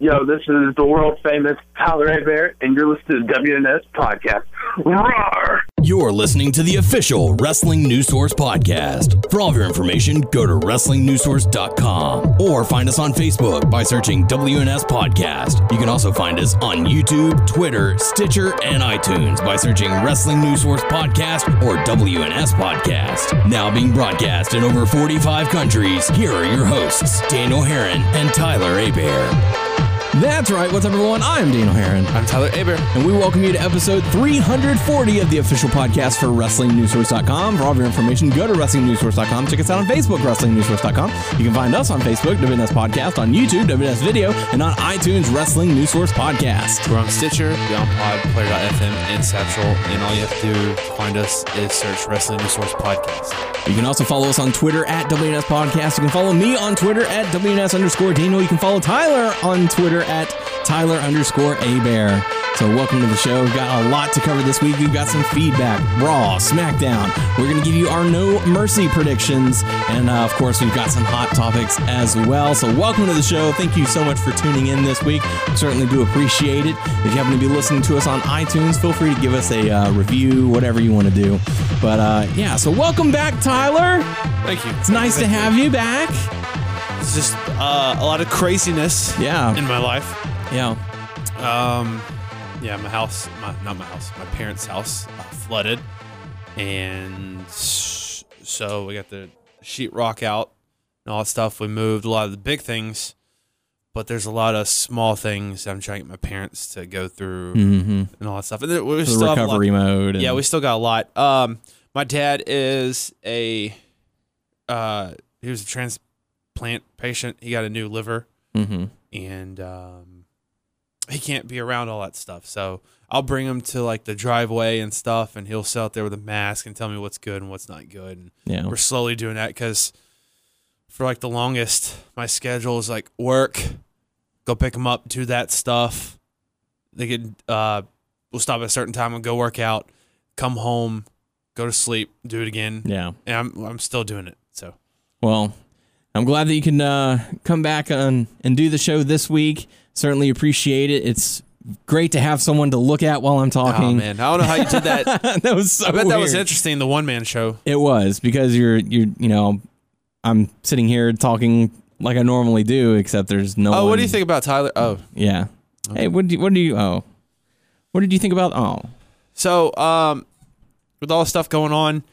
Yo, this is the world-famous Tyler A. Barrett, and you're listening to WNS Podcast. Roar! You're listening to the official Wrestling News Source Podcast. For all of your information, go to WrestlingNewsSource.com or find us on Facebook by searching WNS Podcast. You can also find us on YouTube, Twitter, Stitcher, and iTunes by searching Wrestling News Source Podcast or WNS Podcast. Now being broadcast in over 45 countries, here are your hosts, Daniel Herron and Tyler A. Barrett. That's right. What's up, everyone? I'm Daniel Herron. I'm Tyler Aber. And we welcome you to episode 340 of the official podcast for WrestlingNewsSource.com. For all of your information, go to WrestlingNewsSource.com. Check us out on Facebook, WrestlingNewsSource.com. You can find us on Facebook, WNS Podcast, on YouTube, WNS Video, and on iTunes, Wrestling News Source Podcast. We're on Stitcher, BeyondPod, Player.fm, and Satchel, and all you have to do to find us is search Wrestling News Source Podcast. You can also follow us on Twitter at WNS Podcast. You can follow me on Twitter at WNS_Daniel. You can follow Tyler on Twitter at Tyler_A Bear. So welcome to the show. We've got a lot to cover this week. We've got some feedback, Raw, SmackDown. We're going to give you our No Mercy predictions. And, of course, we've got some hot topics as well. So welcome to the show. Thank you so much for tuning in this week. We certainly do appreciate it. If you happen to be listening to us on iTunes, feel free to give us a review, whatever you want to do. But, yeah, so welcome back, Tyler. Thank you. It's nice to have you back. It's just a lot of craziness in my life. Yeah. Yeah, my house, my parents' house flooded. And so we got the sheetrock out and all that stuff. We moved a lot of the big things, but there's a lot of small things I'm trying to get my parents to go through and all that stuff. And then we still recovery mode. Yeah, we still got a lot. My dad is he was a transplant patient. He got a new liver. And, he can't be around all that stuff. So I'll bring him to like the driveway and stuff, and he'll sit out there with a mask and tell me what's good and what's not good. And we're slowly doing that because for like the longest, my schedule is like work, go pick him up, do that stuff. We'll stop at a certain time and go work out, come home, go to sleep, do it again. Yeah. And I'm still doing it. So, well, I'm glad that you can come back and do the show this week. Certainly appreciate it. It's great to have someone to look at while I'm talking. Oh, man. I don't know how you did that. That was so weird. I bet that was interesting, the one-man show. It was, because you know, I'm sitting here talking like I normally do, except there's no one. What do you think about Tyler? Oh. Yeah. Okay. Hey, what did you think about? Oh. So, with all the stuff going on,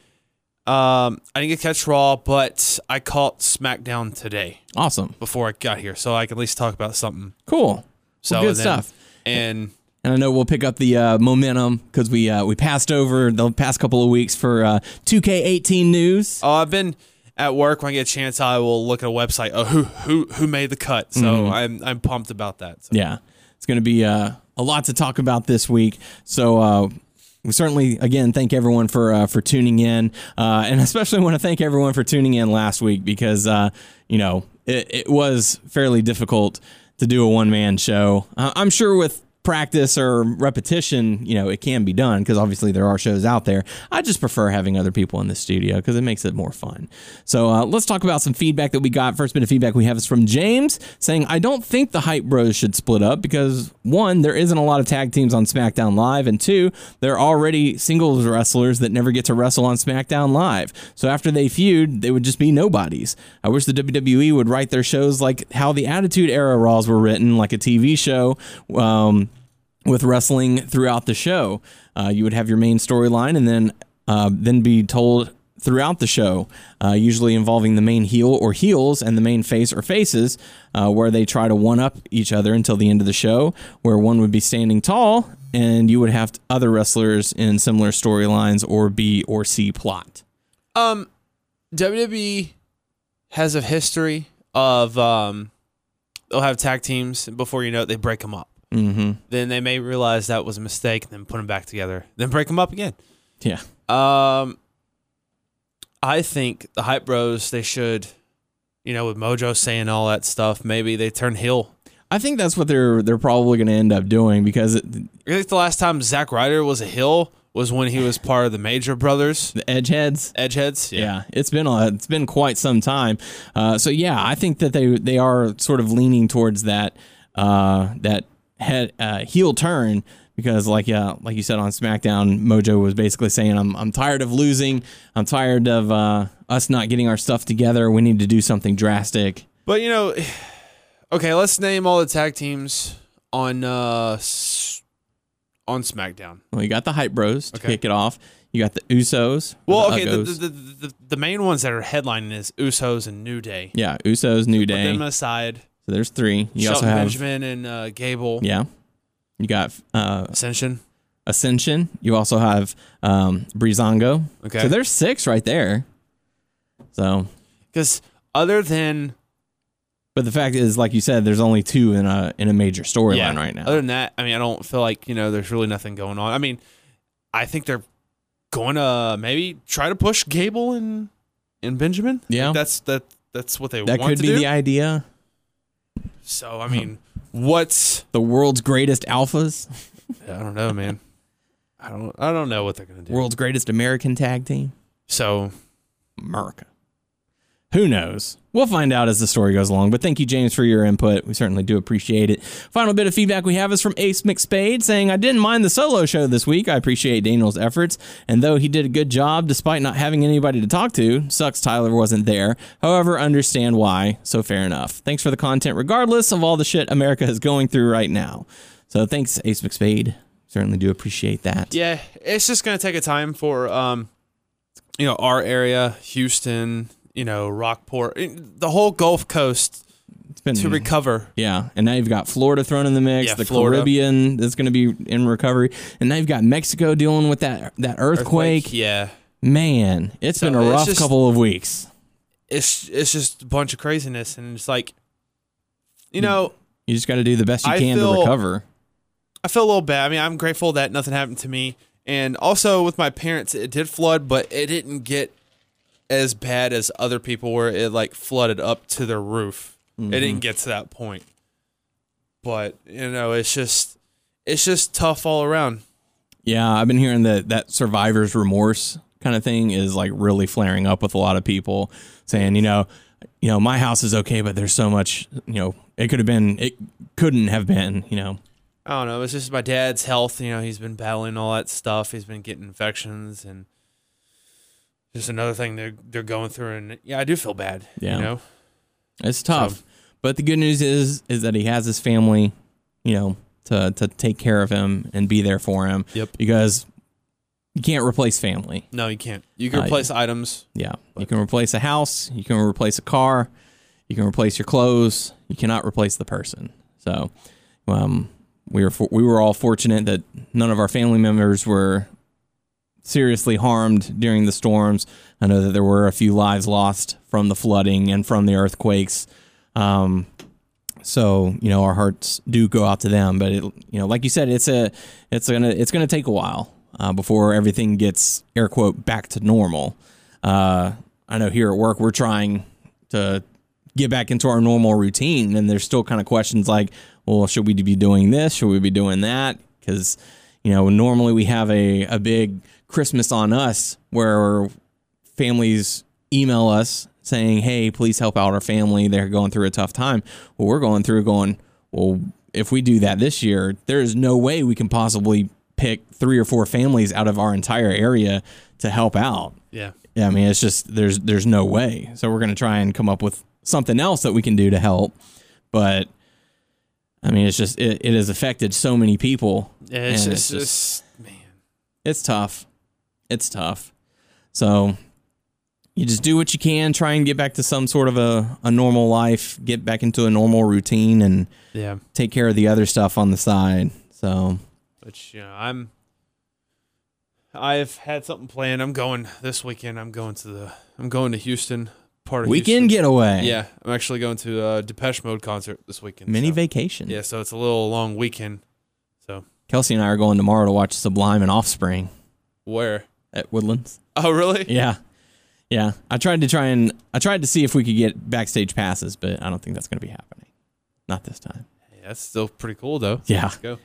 I didn't get to catch Raw, but I caught SmackDown today. Awesome. Before I got here, so I can at least talk about something. Cool. So good stuff. And I know we'll pick up the momentum because we passed over the past couple of weeks for 2K18 news. Oh, I've been at work. When I get a chance, I will look at a website. Oh, who made the cut? So I'm pumped about that. So. Yeah, it's going to be a lot to talk about this week. So. We certainly, again, thank everyone for tuning in, and especially want to thank everyone for tuning in last week because, you know, it was fairly difficult to do a one-man show. I'm sure with practice or repetition, you know, it can be done because obviously there are shows out there. I just prefer having other people in the studio because it makes it more fun. So let's talk about some feedback that we got. First bit of feedback we have is from James saying, I don't think the Hype Bros should split up because, one, there isn't a lot of tag teams on SmackDown Live, and two, there are already singles wrestlers that never get to wrestle on SmackDown Live. So after they feud, they would just be nobodies. I wish the WWE would write their shows like how the Attitude Era Raws were written, like a TV show, with wrestling throughout the show. You would have your main storyline and then be told throughout the show, usually involving the main heel or heels and the main face or faces, where they try to one-up each other until the end of the show, where one would be standing tall and you would have other wrestlers in similar storylines or B or C plot. WWE has a history of they'll have tag teams, and before you know it, they break them up. Then they may realize that was a mistake and then put them back together, then break them up again. Yeah. I think the Hype Bros, they should, you know, with Mojo saying all that stuff, maybe they turn heel. I think that's what they're probably going to end up doing because I think the last time Zack Ryder was a heel was when he was part of the Major Brothers. The Edgeheads. Edgeheads, yeah. It's been quite some time. So, yeah, I think that they are sort of leaning towards that. that head heel turn, because like you said on SmackDown, Mojo was basically saying, I'm tired of losing. I'm tired of us not getting our stuff together. We need to do something drastic. But, you know, okay, let's name all the tag teams on SmackDown. Well, you got the Hype Bros to kick it off. You got the Usos. Well, okay, the main ones that are headlining is Usos and New Day. Yeah, Usos, New Day. Put them aside. So there's three. You also have Benjamin and Gable. Yeah. You got Ascension. You also have Breezango. Okay. So there's six right there. So, because other than, but the fact is, like you said, there's only two in a major storyline right now. Other than that, I mean, I don't feel like, you know, there's really nothing going on. I mean, I think they're going to maybe try to push Gable and Benjamin. Yeah, that's what they want to do. That could be the idea. So I mean, what's the world's greatest alphas? I don't know, man. I don't know what they're gonna do. World's greatest American tag team. So, America. Who knows? We'll find out as the story goes along. But thank you, James, for your input. We certainly do appreciate it. Final bit of feedback we have is from Ace McSpade saying, I didn't mind the solo show this week. I appreciate Daniel's efforts. And though he did a good job despite not having anybody to talk to, sucks Tyler wasn't there. However, understand why. So fair enough. Thanks for the content regardless of all the shit America is going through right now. So thanks, Ace McSpade. Certainly do appreciate that. Yeah, it's just going to take a time for, you know, our area, Houston, you know, Rockport, the whole Gulf Coast to recover. Yeah, and now you've got Florida thrown in the mix, the Florida. Caribbean is going to be in recovery, and now you've got Mexico dealing with that earthquake. Yeah. Man, it's been a rough couple of weeks. It's just a bunch of craziness, and it's like, you know. You just got to do the best you can to recover. I feel a little bad. I mean, I'm grateful that nothing happened to me, and also with my parents, it did flood, but it didn't get as bad as other people where it like flooded up to their roof. Mm-hmm. It didn't get to that point. But, you know, it's just tough all around. Yeah, I've been hearing that survivor's remorse kind of thing is like really flaring up with a lot of people saying, you know, my house is okay, but there's so much, you know, it couldn't have been, you know. I don't know, it's just my dad's health, you know, he's been battling all that stuff. He's been getting infections and just another thing they're going through, and yeah, I do feel bad. Yeah, you know? It's tough, but the good news is that he has his family, you know, to take care of him and be there for him. Yep. Because you can't replace family. No, you can't. You can replace items. Yeah, you can replace a house. You can replace a car. You can replace your clothes. You cannot replace the person. So, we were all fortunate that none of our family members were seriously harmed during the storms. I know that there were a few lives lost from the flooding and from the earthquakes. So, you know, our hearts do go out to them, but it, you know, like you said, it's gonna take a while before everything gets air quote back to normal. I know here at work we're trying to get back into our normal routine, and there's still kind of questions like, well, should we be doing this? Should we be doing that? Because, you know, normally we have a big Christmas on us where families email us saying, hey, please help out our family. They're going through a tough time. Well, we're going, well, if we do that this year, there is no way we can possibly pick 3 or 4 families out of our entire area to help out. Yeah. Yeah. I mean, it's just, there's no way. So we're going to try and come up with something else that we can do to help. But I mean, it's just, it has affected so many people. Yeah, it's just, man, it's tough. It's tough. So you just do what you can, try and get back to some sort of a normal life, get back into a normal routine, and take care of the other stuff on the side. So, but you know, I've had something planned. I'm going this weekend. I'm going to Houston. Part of weekend Houston getaway. Yeah, I'm actually going to a Depeche Mode concert this weekend. Mini vacation. Yeah, so it's a little long weekend. So Kelsey and I are going tomorrow to watch Sublime and Offspring. Where? At Woodlands. Oh, really? Yeah. Yeah. I tried to see if we could get backstage passes, but I don't think that's going to be happening. Not this time. Hey, that's still pretty cool though. Yeah. Let's go.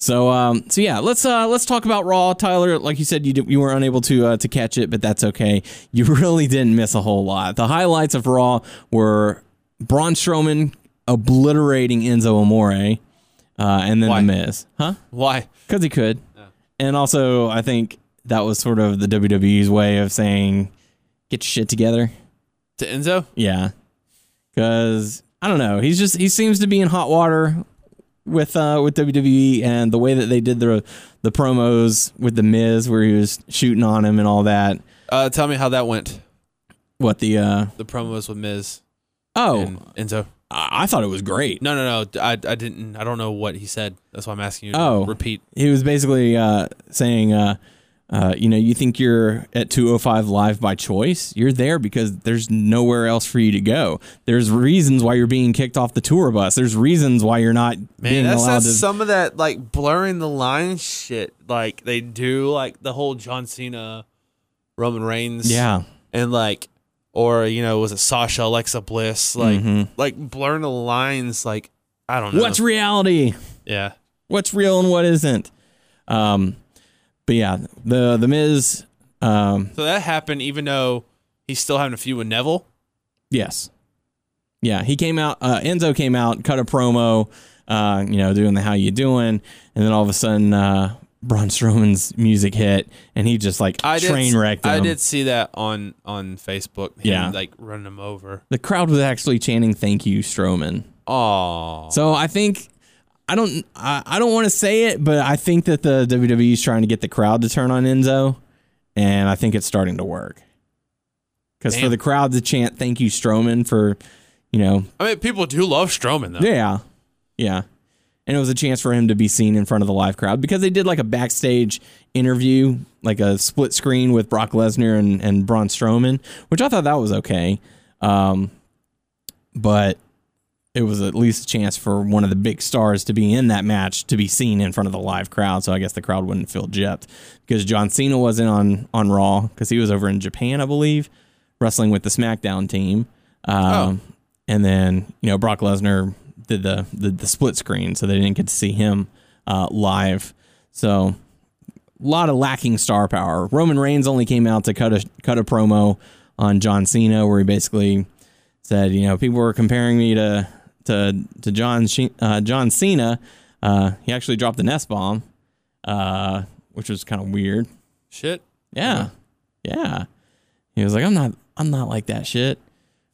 So, yeah, let's talk about Raw. Tyler, like you said, you were unable to catch it, but that's okay. You really didn't miss a whole lot. The highlights of Raw were Braun Strowman obliterating Enzo Amore, and then The Miz. Huh? Why? Because he could. Yeah. And also, I think that was sort of the WWE's way of saying, get your shit together. To Enzo? Yeah. Because, I don't know, he seems to be in hot water with WWE, and the way that they did the promos with The Miz where he was shooting on him and all that. Tell me how that went. What, the promos with Miz? Oh, and Enzo. I thought it was great. No. I don't know what he said. That's why I'm asking you to repeat. He was basically saying, you think you're at 205 Live by choice? You're there because there's nowhere else for you to go. There's reasons why you're being kicked off the tour bus. There's reasons why you're not being allowed to... Some of that, like, blurring the line shit. Like, they do, like, the whole John Cena, Roman Reigns. Yeah. And, like... Or, was it Sasha, Alexa Bliss? Like, blurring the lines, like, I don't know. What's reality? Yeah. What's real and what isn't? But yeah, the Miz. So that happened even though he's still having a feud with Neville? Yes. Yeah, he came out, Enzo came out, cut a promo, doing the how you doing, and then all of a sudden, Braun Strowman's music hit, and he just train wrecked him. I did see that on Facebook. Yeah, running him over. The crowd was actually chanting "Thank you, Strowman." Oh, so I think I don't want to say it, but I think that the WWE is trying to get the crowd to turn on Enzo, and I think it's starting to work. Because for the crowd to chant "Thank you, Strowman," people do love Strowman though. Yeah. And it was a chance for him to be seen in front of the live crowd because they did a backstage interview, like a split screen with Brock Lesnar and Braun Strowman, which I thought that was okay. But it was at least a chance for one of the big stars to be in that match to be seen in front of the live crowd. So I guess the crowd wouldn't feel gypped because John Cena wasn't on Raw because he was over in Japan, I believe, wrestling with the SmackDown team. And then, Brock Lesnar did the split screen, so they didn't get to see him live. So a lot of lacking star power. Roman Reigns only came out to cut a promo on John Cena where he basically said, people were comparing me to John Cena. He actually dropped an S-bomb, which was kind of weird. Shit. Yeah. He was like, I'm not like that shit,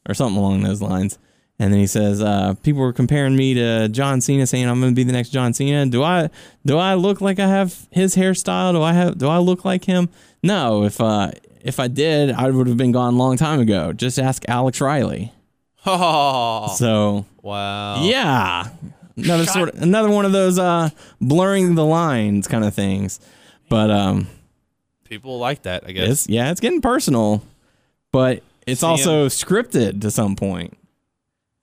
or something along those lines. And then he says, people were comparing me to John Cena, saying I'm going to be the next John Cena. Do I look like I have his hairstyle? Do I look like him? No, if I did, I would have been gone a long time ago. Just ask Alex Riley. Oh. So, wow. Yeah. Another one of those blurring the lines kind of things. But people like that, I guess. It's getting personal, but it's also scripted to some point.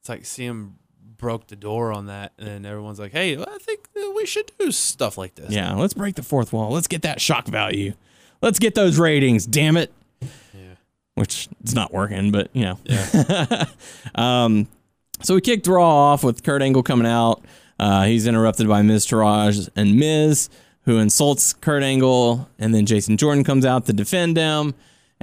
It's like CM broke the door on that, and everyone's like, hey, I think we should do stuff like this. Yeah, let's break the fourth wall. Let's get that shock value. Let's get those ratings, damn it. Yeah. Which it's not working, but, Yeah. So we kicked Raw off with Kurt Angle coming out. He's interrupted by Miz Taraj and Miz, who insults Kurt Angle, and then Jason Jordan comes out to defend him.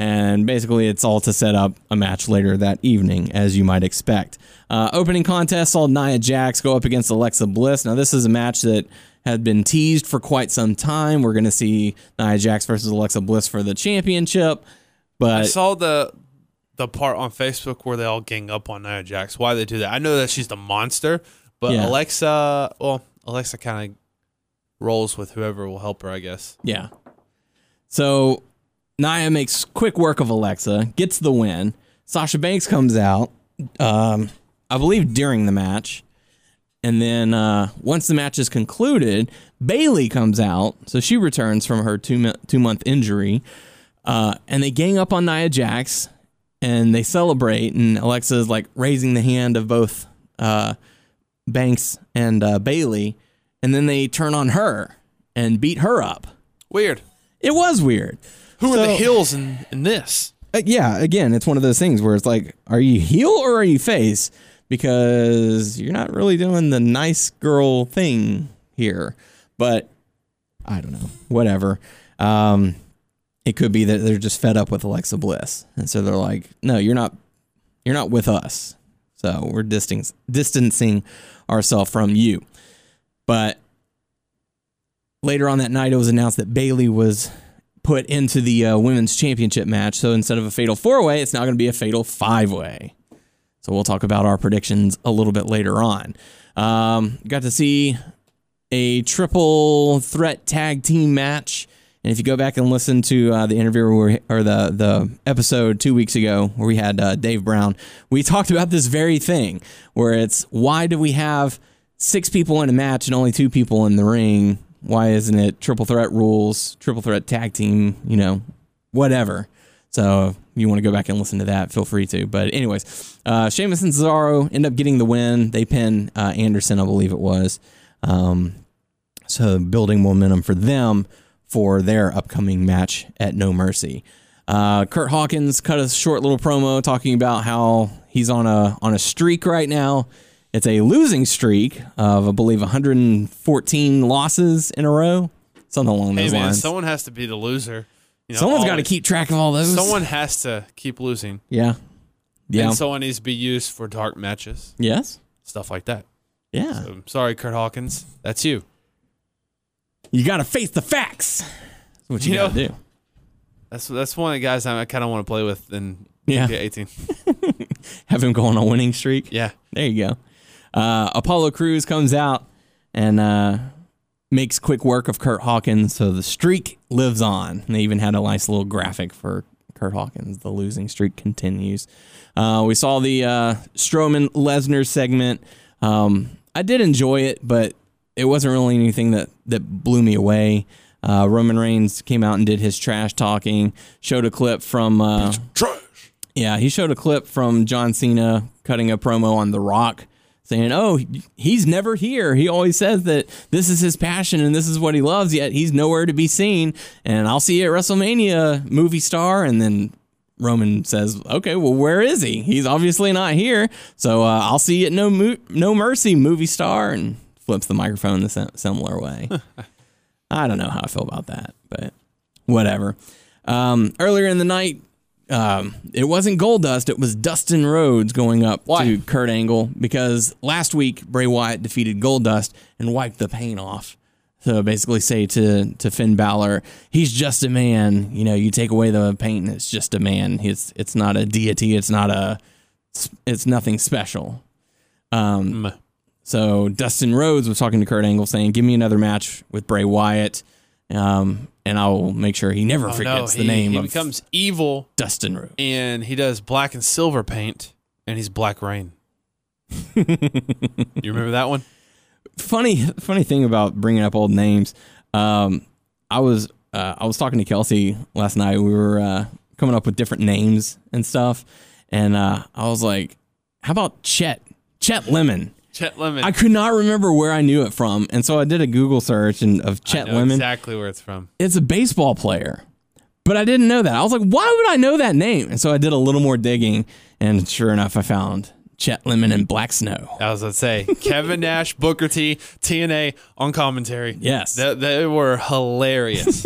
And basically, it's all to set up a match later that evening, as you might expect. Opening contest saw Nia Jax go up against Alexa Bliss. Now, this is a match that had been teased for quite some time. We're going to see Nia Jax versus Alexa Bliss for the championship. But I saw the part on Facebook where they all gang up on Nia Jax. Why they do that? I know that she's the monster, but yeah. Alexa kind of rolls with whoever will help her, I guess. Yeah. So... Nia makes quick work of Alexa, gets the win. Sasha Banks comes out, I believe during the match. And then once the match is concluded, Bayley comes out. So she returns from her two-month injury. And they gang up on Nia Jax, and they celebrate. And Alexa is raising the hand of both Banks and Bayley. And then they turn on her and beat her up. Weird. It was weird. Who are the heels in this? Again, it's one of those things where it's are you heel or are you face? Because you're not really doing the nice girl thing here. But I don't know. Whatever. It could be that they're just fed up with Alexa Bliss. And so they're like, no, you're not with us. So we're distancing ourselves from you. But later on that night, it was announced that Bayley was put into the women's championship match. So instead of a fatal four-way, it's now going to be a fatal five-way. So we'll talk about our predictions a little bit later on. Got to see a triple threat tag team match. And if you go back and listen to the interview or the episode 2 weeks ago where we had Dave Brown, we talked about this very thing where it's, why do we have 6 people in a match and only 2 people in the ring? Why isn't it triple threat rules, triple threat tag team, you know, whatever. So if you want to go back and listen to that, feel free to. But anyways, Sheamus and Cesaro end up getting the win. They pin Anderson, I believe it was. So building momentum for them for their upcoming match at No Mercy. Curt Hawkins cut a short little promo talking about how he's on a streak right now. It's a losing streak of, I believe, 114 losses in a row. Something along those lines. Someone has to be the loser. You know, someone's got to keep track of all those. Someone has to keep losing. Yeah. And someone needs to be used for dark matches. Yes. Stuff like that. Yeah. So, sorry, Curt Hawkins. That's you. You got to face the facts. That's what you got to do. That's one of the guys I kind of want to play with in 2K18. Have him go on a winning streak. Yeah. There you go. Apollo Crews comes out and makes quick work of Curt Hawkins, so the streak lives on. And they even had a nice little graphic for Curt Hawkins. The losing streak continues. We saw the Strowman-Lesnar segment. I did enjoy it, but it wasn't really anything that blew me away. Roman Reigns came out and did his trash talking, showed a clip from... he showed a clip from John Cena cutting a promo on The Rock, saying, oh, he's never here. He always says that this is his passion and this is what he loves, yet he's nowhere to be seen. And I'll see you at WrestleMania, movie star. And then Roman says, okay, well, where is he? He's obviously not here. So I'll see you at No Mercy, movie star. And flips the microphone the similar way. I don't know how I feel about that, but whatever. Earlier in the night, it wasn't Goldust, it was Dustin Rhodes going up to Kurt Angle, because last week Bray Wyatt defeated Goldust and wiped the pain off. So basically say to Finn Balor, he's just a man. You know, you take away the paint and it's just a man. It's not a deity. It's nothing special. So Dustin Rhodes was talking to Kurt Angle saying, give me another match with Bray Wyatt. And I'll make sure he never forgets the name. He becomes evil Dustin Rhodes, and he does black and silver paint, and he's Black Rain. You remember that one? Funny thing about bringing up old names. I was talking to Kelsey last night. We were coming up with different names and stuff, and I was like, "How about Chet Lemon?" Chet Lemon. I could not remember where I knew it from, and so I did a Google search of Chet Lemon. Exactly where it's from. It's a baseball player, but I didn't know that. I was like, why would I know that name? And so I did a little more digging, and sure enough, I found Chet Lemon and Black Snow. I was going to say, Kevin Nash, Booker T, TNA on commentary. Yes. They were hilarious.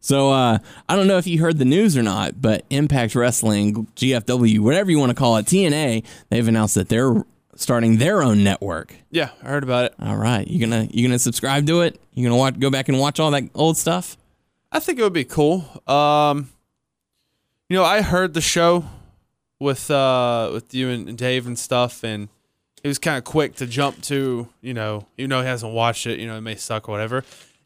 So I don't know if you heard the news or not, but Impact Wrestling, GFW, whatever you want to call it, TNA, they've announced that they're starting their own network. Yeah, I heard about it. All right. You gonna subscribe to it? You gonna go back and watch all that old stuff? I think it would be cool. I heard the show with you and Dave and stuff, and it was kind of quick to jump to, even though he hasn't watched it, it may suck or whatever.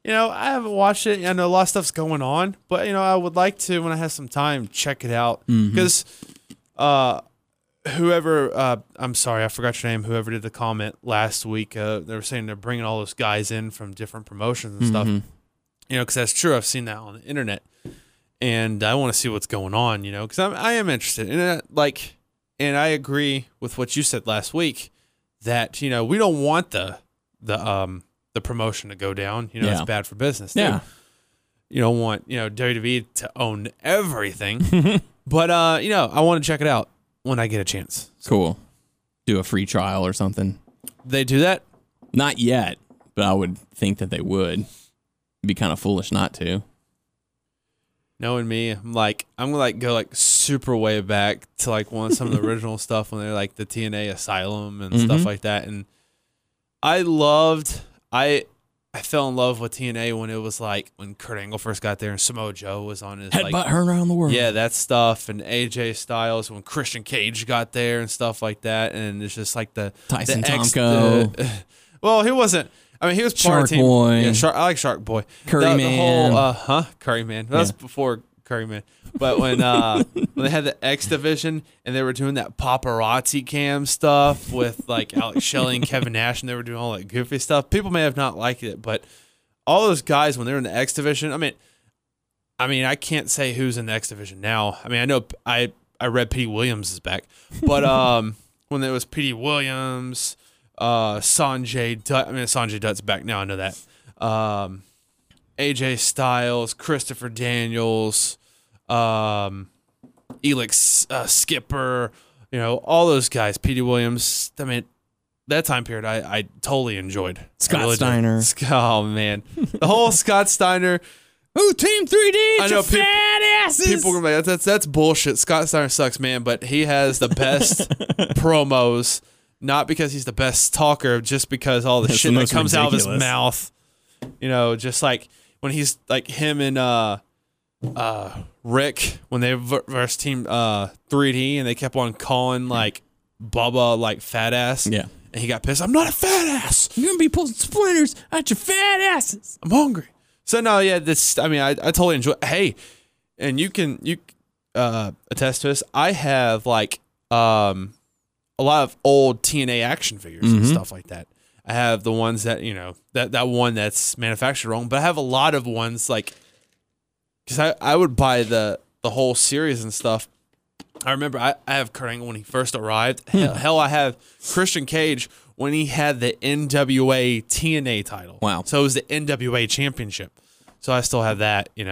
I haven't watched it. I know a lot of stuff's going on, but, I would like to, when I have some time, check it out. Because I'm sorry, I forgot your name. Whoever did the comment last week, they were saying they're bringing all those guys in from different promotions and stuff. Because that's true. I've seen that on the internet, and I want to see what's going on. Because I am interested in it. And I agree with what you said last week that we don't want the promotion to go down. It's bad for business. Yeah, too. You don't want WWE to own everything, but I want to check it out when I get a chance. Cool. Do a free trial or something. They do that? Not yet, but I would think that they would. It'd be kind of foolish not to. knowing me, I'm gonna go super way back to one of some of the original stuff when they're like the TNA Asylum and stuff like that. And I fell in love with TNA when it was when Kurt Angle first got there and Samoa Joe was on his headbutt her around the world. Yeah, that stuff, and AJ Styles when Christian Cage got there and stuff like that. And it's just the Tyson Tomko. Well, he wasn't. I mean, he was part of the team. Boy. Yeah, Shark Boy. I like Shark Boy. Curry Man. The whole, Curry Man. That was before Curry Man. But when they had the X Division and they were doing that paparazzi cam stuff with Alex Shelley and Kevin Nash, and they were doing all that goofy stuff, people may have not liked it, but all those guys when they were in the X Division, I mean, I can't say who's in the X Division now. I mean, I know I read Petey Williams is back, but when there was Petey Williams. Sanjay Dutt. I mean, Sanjay Dutt's back now. I know that. AJ Styles, Christopher Daniels, Elix Skipper, all those guys. Petey Williams. I mean, that time period, I totally enjoyed. Scott Steiner. Oh, man. The whole Scott Steiner. Ooh, Team 3D, I know, fat asses. People are like, that's bullshit. Scott Steiner sucks, man, but he has the best promos. Not because he's the best talker, just because all the shit that comes out of his mouth. Just when he's him and Rick, when they versus Team 3D, and they kept on calling Bubba fat ass. Yeah. And he got pissed. I'm not a fat ass. You're going to be pulling splinters at your fat asses. I'm hungry. So, no, yeah, I totally enjoy it. Hey, and you can attest to this. I have a lot of old TNA action figures and stuff like that. I have the ones that, that one that's manufactured wrong, but I have a lot of ones because I would buy the whole series and stuff. I remember I have Kurt Angle when he first arrived. Hell, I have Christian Cage when he had the NWA TNA title. Wow. So it was the NWA championship. So I still have that, and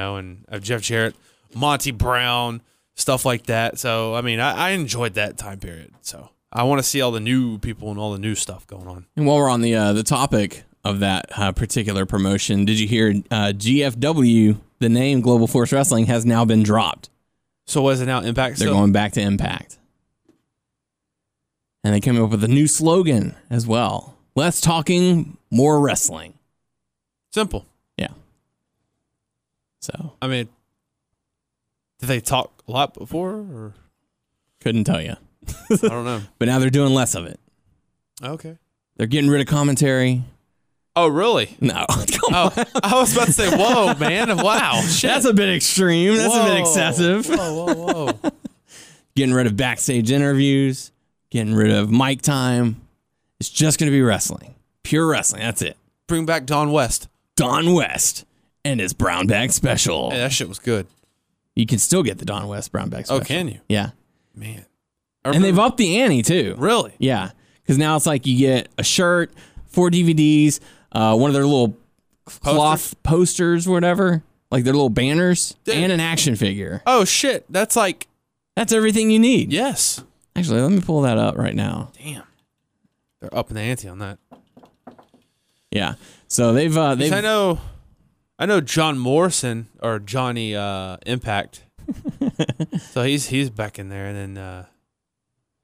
I have Jeff Jarrett, Monty Brown, stuff like that. So, I mean, I enjoyed that time period. So. I want to see all the new people and all the new stuff going on. And while we're on the topic of that particular promotion, did you hear GFW, the name Global Force Wrestling, has now been dropped? So what is it now, Impact? They're going back to Impact. And they came up with a new slogan as well. Less talking, more wrestling. Simple. Yeah. So. I mean, did they talk a lot before? Or? Couldn't tell you. I don't know. But now they're doing less of it. Okay. They're getting rid of commentary. Oh, really? No. Come on. I was about to say, whoa, man. Wow. Shit. That's a bit extreme. That's a bit excessive. Whoa. Getting rid of backstage interviews. Getting rid of mic time. It's just going to be wrestling. Pure wrestling. That's it. Bring back Don West. Don West and his brown bag special. Hey, that shit was good. You can still get the Don West brown bag special. Oh, can you? Yeah. Man. And they've upped the ante, too. Really? Yeah. Because now it's you get a shirt, 4 DVDs, one of their little cloth posters or whatever, their little banners, and an action figure. Oh, shit. That's everything you need. Yes. Actually, let me pull that up right now. Damn. They're upping the ante on that. Yeah. So they've... I know John Morrison, or Johnny Impact. So he's back in there, and then...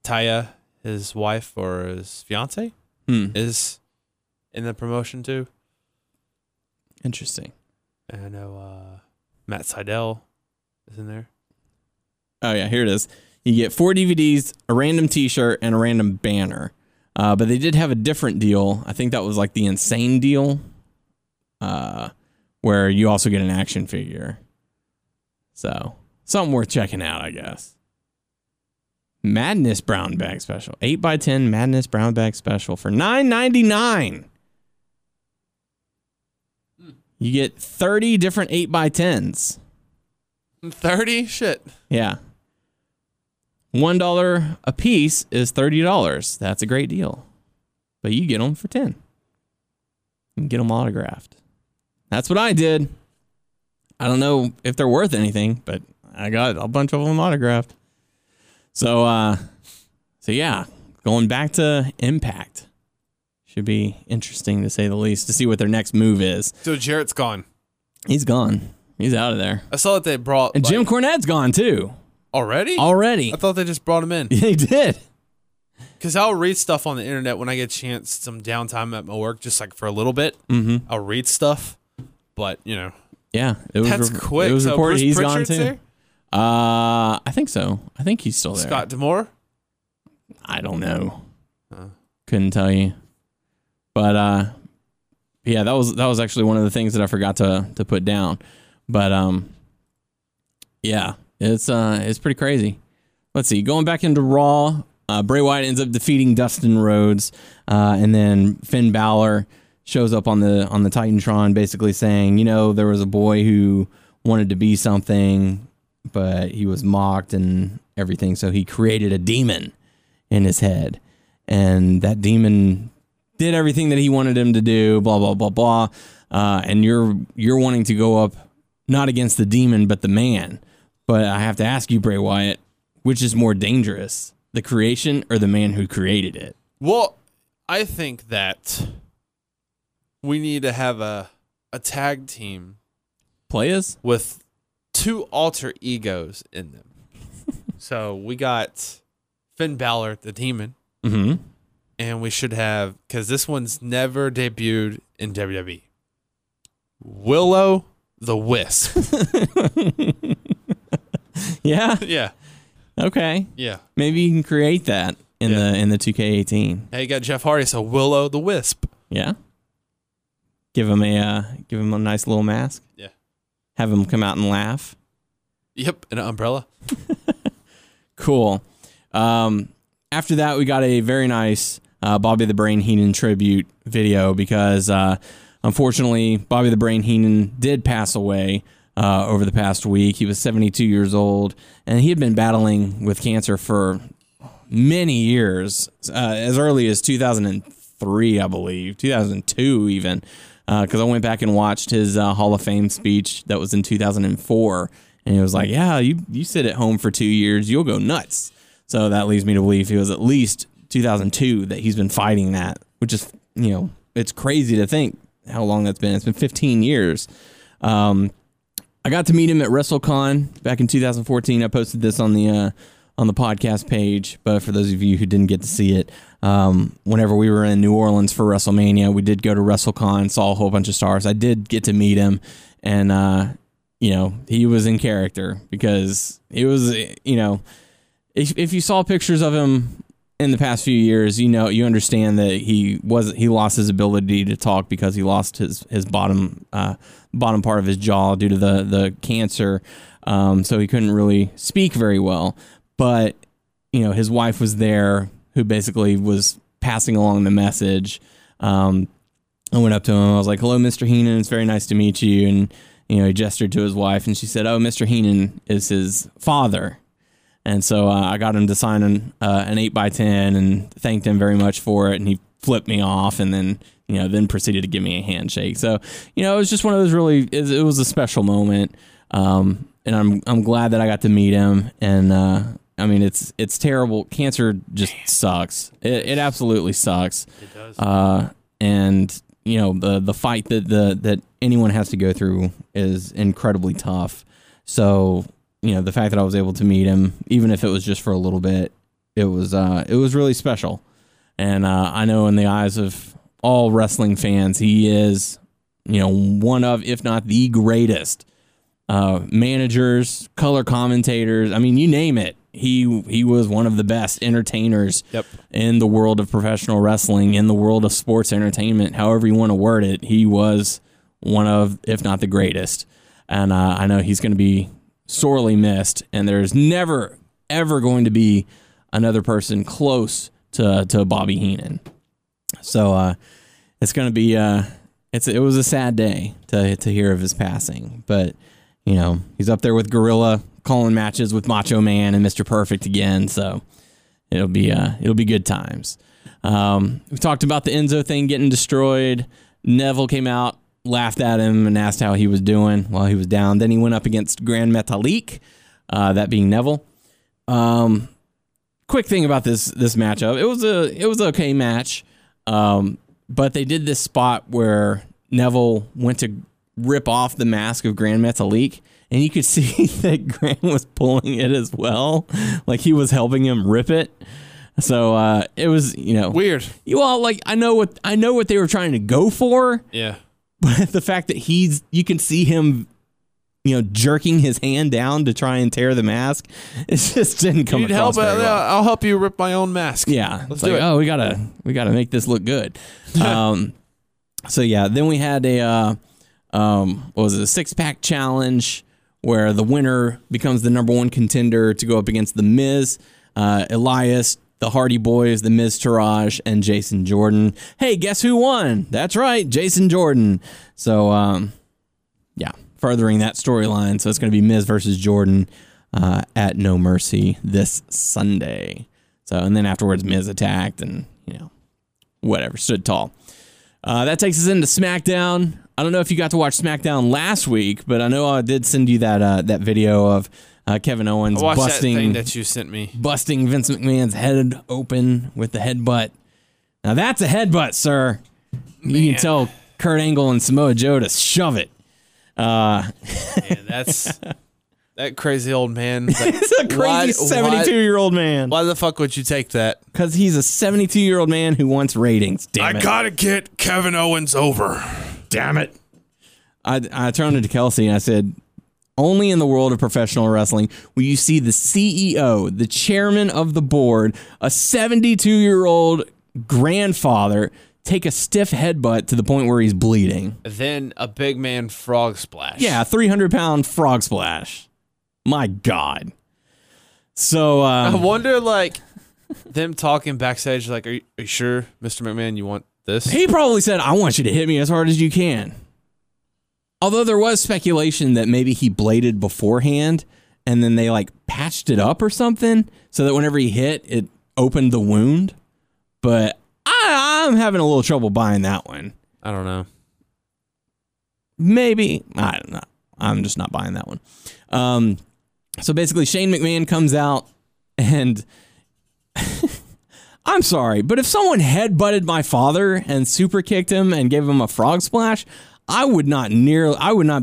Taya, his wife or his fiance, is in the promotion too. Interesting. And I know Matt Seidel is in there. Oh yeah, here it is. You get 4 DVDs, a random T-shirt, and a random banner. But they did have a different deal. I think that was the insane deal, where you also get an action figure. So something worth checking out, I guess. Madness brown bag special, 8x10 Madness brown bag special for $9.99. You get 30 different 8x10s. 30 shit. Yeah. $1 a piece is $30. That's a great deal. But you get them for 10. You can get them autographed. That's what I did. I don't know if they're worth anything, but I got a bunch of them autographed. So, yeah, going back to Impact should be interesting to say the least, to see what their next move is. So Jarrett's gone. He's gone. He's out of there. I saw that they brought... And Jim Cornette's gone, too. Already? Already. I thought they just brought him in. They did. Because I'll read stuff on the internet when I get a chance, some downtime at my work, just like for a little bit. Mm-hmm. I'll read stuff, but, you know. Yeah. It was quick. It was reported he's gone, too. There? I think so. I think he's still there. Scott D'Amore? I don't know. Couldn't tell you. But, yeah, that was actually one of the things that I forgot to put down. But, yeah, it's pretty crazy. Let's see. Going back into Raw, Bray Wyatt ends up defeating Dustin Rhodes, and then Finn Balor shows up on the Titantron, basically saying, you know, there was a boy who wanted to be something, but he was mocked and everything, so he created a demon in his head, and that demon did everything that he wanted him to do, blah, blah, blah, blah, and you're wanting to go up not against the demon, but the man. But I have to ask you, Bray Wyatt, which is more dangerous, the creation or the man who created it? Well, I think that we need to have a tag team. Players? With two alter egos in them. So we got Finn Balor, the demon. Mm-hmm. And we should have, because this one's never debuted in WWE, Willow the Wisp. Yeah? Yeah. Okay. Yeah. Maybe you can create that in the 2K18. Hey, you got Jeff Hardy, so Willow the Wisp. Yeah. Give him a nice little mask. Yeah. Have him come out and laugh. Yep, and an umbrella. Cool. After that, we got a very nice Bobby the Brain Heenan tribute video because unfortunately, Bobby the Brain Heenan did pass away over the past week. He was 72 years old, and he had been battling with cancer for many years, as early as 2003, I believe, 2002 even, because I went back and watched his Hall of Fame speech that was in 2004, and it was like, yeah, you sit at home for 2 years, you'll go nuts. So that leads me to believe it was at least 2002 that he's been fighting that, which is, you know, it's crazy to think how long that's been. It's been 15 years. I got to meet him at WrestleCon back in 2014. I posted this on the podcast page, but for those of you who didn't get to see it, whenever we were in New Orleans for WrestleMania, we did go to WrestleCon, saw a whole bunch of stars. I did get to meet him, and, you know, he was in character because it was, you know, if you saw pictures of him in the past few years, you know, you understand that he lost his ability to talk because he lost his bottom part of his jaw due to the cancer. So he couldn't really speak very well. But, you know, his wife was there who basically was passing along the message. I went up to him. I was like, hello, Mr. Heenan. It's very nice to meet you. And, you know, he gestured to his wife and she said, oh, Mr. Heenan is his father. And so I got him to sign an 8x10 and thanked him very much for it. And he flipped me off and then, you know, then proceeded to give me a handshake. So, you know, it was just one of those really, it was a special moment. And I'm glad that I got to meet him. And I mean, it's terrible. Cancer just sucks. It absolutely sucks. It does. And you know, the fight that anyone has to go through is incredibly tough. So, you know, the fact that I was able to meet him, even if it was just for a little bit, it was really special. And I know in the eyes of all wrestling fans, he is, you know, one of, if not the greatest managers, color commentators. I mean, you name it. He was one of the best entertainers in the world of professional wrestling, in the world of sports entertainment, however you want to word it. He was one of, if not the greatest. And I know he's going to be sorely missed, and there's never, ever going to be another person close to Bobby Heenan. So it's going to be it was a sad day to hear of his passing, but you know he's up there with Gorilla calling matches with Macho Man and Mr. Perfect again. So it'll be good times. We talked about the Enzo thing getting destroyed. Neville came out, laughed at him and asked how he was doing while he was down. Then he went up against Grand Metalik, that being Neville. Quick thing about this matchup. It was an okay match, but they did this spot where Neville went to rip off the mask of Grand Metalik, and you could see that Grand was pulling it as well. Like, he was helping him rip it. So it was, you know, weird. Well, like, I know what they were trying to go for. Yeah. But the fact that you can see him, you know, jerking his hand down to try and tear the mask, it just didn't come across very well. I'll help you rip my own mask. Yeah. Let's do it. Oh, we gotta make this look good. So yeah, then we had a a 6-pack challenge where the winner becomes the #1 contender to go up against The Miz, Elias, the Hardy Boys, The Miz Taraj, and Jason Jordan. Hey, guess who won? That's right, Jason Jordan. So, yeah, furthering that storyline. So it's going to be Miz versus Jordan at No Mercy this Sunday. So, and then afterwards, Miz attacked and, you know, whatever, stood tall. That takes us into SmackDown. I don't know if you got to watch SmackDown last week, but I know I did send you that video of Kevin Owens busting Vince McMahon's head open with the headbutt. Now that's a headbutt, sir. Man. You can tell Kurt Angle and Samoa Joe to shove it. Man, that's that crazy old man. Like, it's a crazy 72-year-old man. Why the fuck would you take that? Because he's a 72-year-old man who wants ratings. Damn it. I gotta get Kevin Owens over. Damn it. I turned to Kelsey and I said, only in the world of professional wrestling will you see the CEO, the chairman of the board, a 72-year-old grandfather, take a stiff headbutt to the point where he's bleeding. Then a big man frog splash. Yeah, 300-pound frog splash. My God. So I wonder, like, them talking backstage, like, are you sure, Mr. McMahon, you want this? He probably said, I want you to hit me as hard as you can. Although there was speculation that maybe he bladed beforehand and then they like patched it up or something so that whenever he hit, it opened the wound. But I'm having a little trouble buying that one. I don't know. Maybe. I don't know. I'm just not buying that one. So basically, Shane McMahon comes out and I'm sorry, but if someone headbutted my father and super kicked him and gave him a frog splash, I would not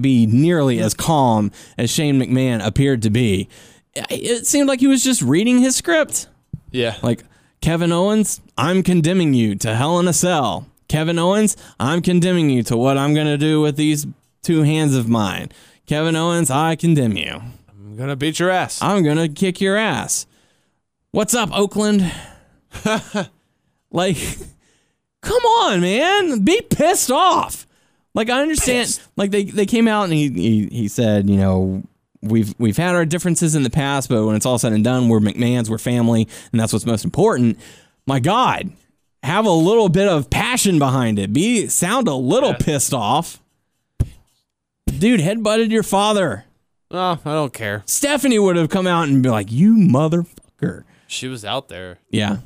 be nearly as calm as Shane McMahon appeared to be. It seemed like he was just reading his script. Yeah. Like, Kevin Owens, I'm condemning you to Hell in a Cell. Kevin Owens, I'm condemning you to what I'm going to do with these two hands of mine. Kevin Owens, I condemn you. I'm going to beat your ass. I'm going to kick your ass. What's up, Oakland? Like, come on, man. Be pissed off. Like, I understand, like, they came out and he said, you know, we've had our differences in the past, but when it's all said and done, we're McMahons, we're family, and that's what's most important. My God, have a little bit of passion behind it. Sound a little pissed off. Dude, headbutted your father. Oh, I don't care. Stephanie would have come out and be like, you motherfucker. She was out there. Yeah.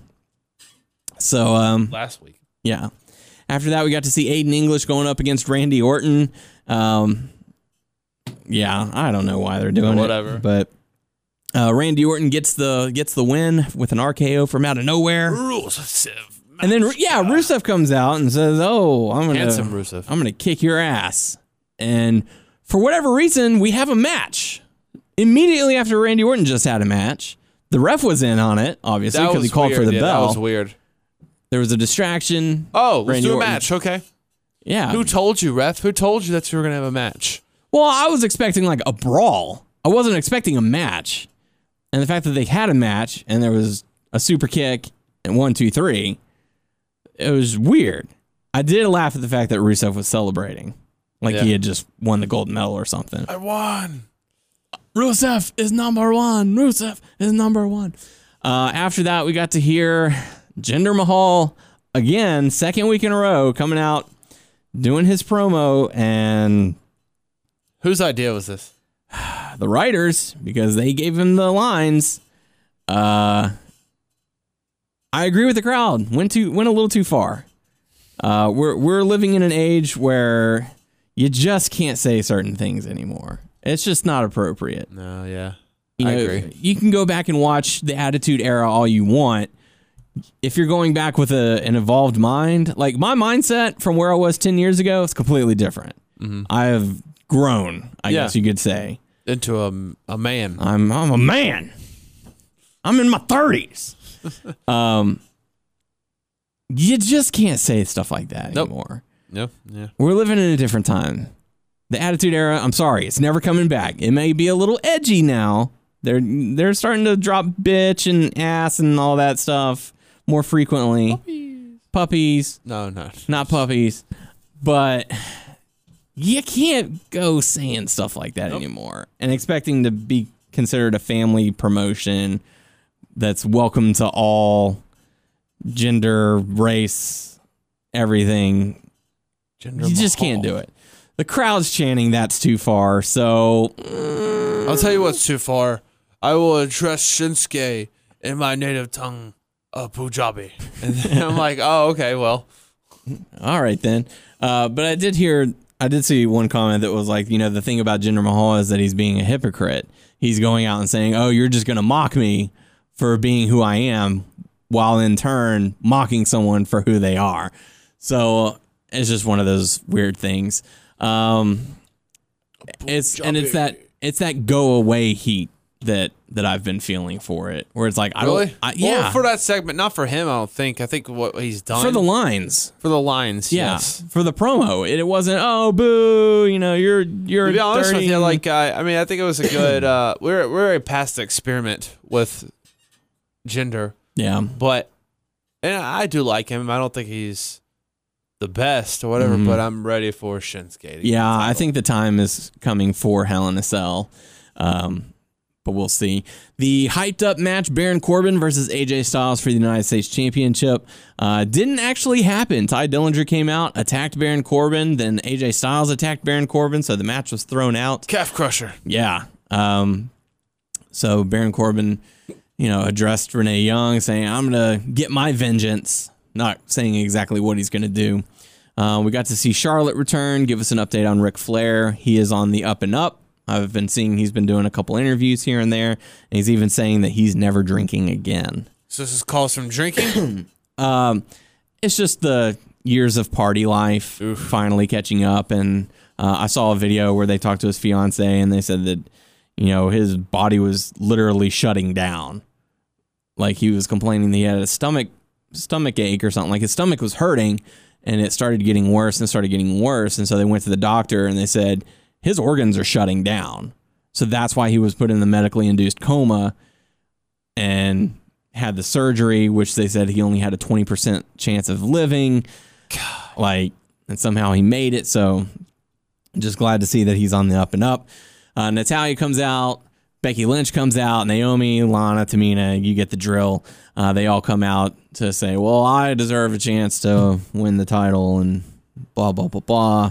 So, last week. Yeah. After that, we got to see Aiden English going up against Randy Orton. Yeah, I don't know why they're doing it. But Randy Orton gets the win with an RKO from out of nowhere. Rusev. And then, Rusev comes out and says, oh, I'm gonna kick your ass. And for whatever reason, we have a match. Immediately after Randy Orton just had a match, the ref was in on it, obviously, because he called for the bell. That was weird. There was a distraction. Oh, let's do a match. Okay. Yeah. Who told you, ref? Who told you that you were going to have a match? Well, I was expecting like a brawl. I wasn't expecting a match. And the fact that they had a match and there was a super kick and 1, 2, 3, it was weird. I did laugh at the fact that Rusev was celebrating. Like he had just won the gold medal or something. I won. Rusev is #1. Rusev is #1. After that, we got to hear Jinder Mahal, again, second week in a row, coming out, doing his promo, and... Whose idea was this? The writers, because they gave him the lines. I agree with the crowd. Went a little too far. We're living in an age where you just can't say certain things anymore. It's just not appropriate. No, yeah. I agree. You can go back and watch the Attitude Era all you want. If you're going back with an evolved mind, like my mindset from where I was 10 years ago, it's completely different. Mm-hmm. I have grown, I guess you could say. Into a man. I'm a man. I'm in my 30s. You just can't say stuff like that anymore. Nope. Yeah. We're living in a different time. The Attitude Era, I'm sorry, it's never coming back. It may be a little edgy now. They're starting to drop bitch and ass and all that stuff more frequently. Puppies. No, no. Not puppies. But you can't go saying stuff like that anymore and expecting to be considered a family promotion that's welcome to all gender, race, everything. You just can't do it. The crowd's chanting that's too far, so... I'll tell you what's too far. I will address Shinsuke in my native tongue of Punjabi. And then I'm like, oh, okay, well. All right, then. But I did see one comment that was like, you know, the thing about Jinder Mahal is that he's being a hypocrite. He's going out and saying, oh, you're just going to mock me for being who I am, while in turn mocking someone for who they are. So it's just one of those weird things. It's that go away heat that I've been feeling for it, where it's like, well, for that segment, not for him. I think what he's done for the lines. Yeah. Yes. For the promo. It wasn't, oh, boo, you know, you're to be honest with you, like, I think it was a good, we're already past the experiment with gender. Yeah. But, and I do like him. I don't think he's the best or whatever, but I'm ready for Shinsuke. Yeah, I think the time is coming for Hell in a Cell, but we'll see. The hyped-up match, Baron Corbin versus AJ Styles for the United States Championship, didn't actually happen. Ty Dillinger came out, attacked Baron Corbin, then AJ Styles attacked Baron Corbin, so the match was thrown out. Calf crusher. Yeah. So Baron Corbin, you know, addressed Renee Young, saying, I'm going to get my vengeance. Not saying exactly what he's going to do. We got to see Charlotte return, give us an update on Ric Flair. He is on the up and up. I've been seeing he's been doing a couple interviews here and there, and he's even saying that he's never drinking again. So this is calls from drinking? It's just the years of party life finally catching up, and I saw a video where they talked to his fiancée, and they said that, you know, his body was literally shutting down. Like, he was complaining that he had a stomach ache or something. Like, his stomach was hurting, and it started getting worse and started getting worse. And so they went to the doctor, and they said his organs are shutting down. So that's why he was put in the medically induced coma and had the surgery, which they said he only had a 20% chance of living. God. Like, and somehow he made it. So just glad to see that he's on the up and up. Natalya comes out. Becky Lynch comes out, Naomi, Lana, Tamina, you get the drill. They all come out to say, well, I deserve a chance to win the title and blah, blah, blah, blah.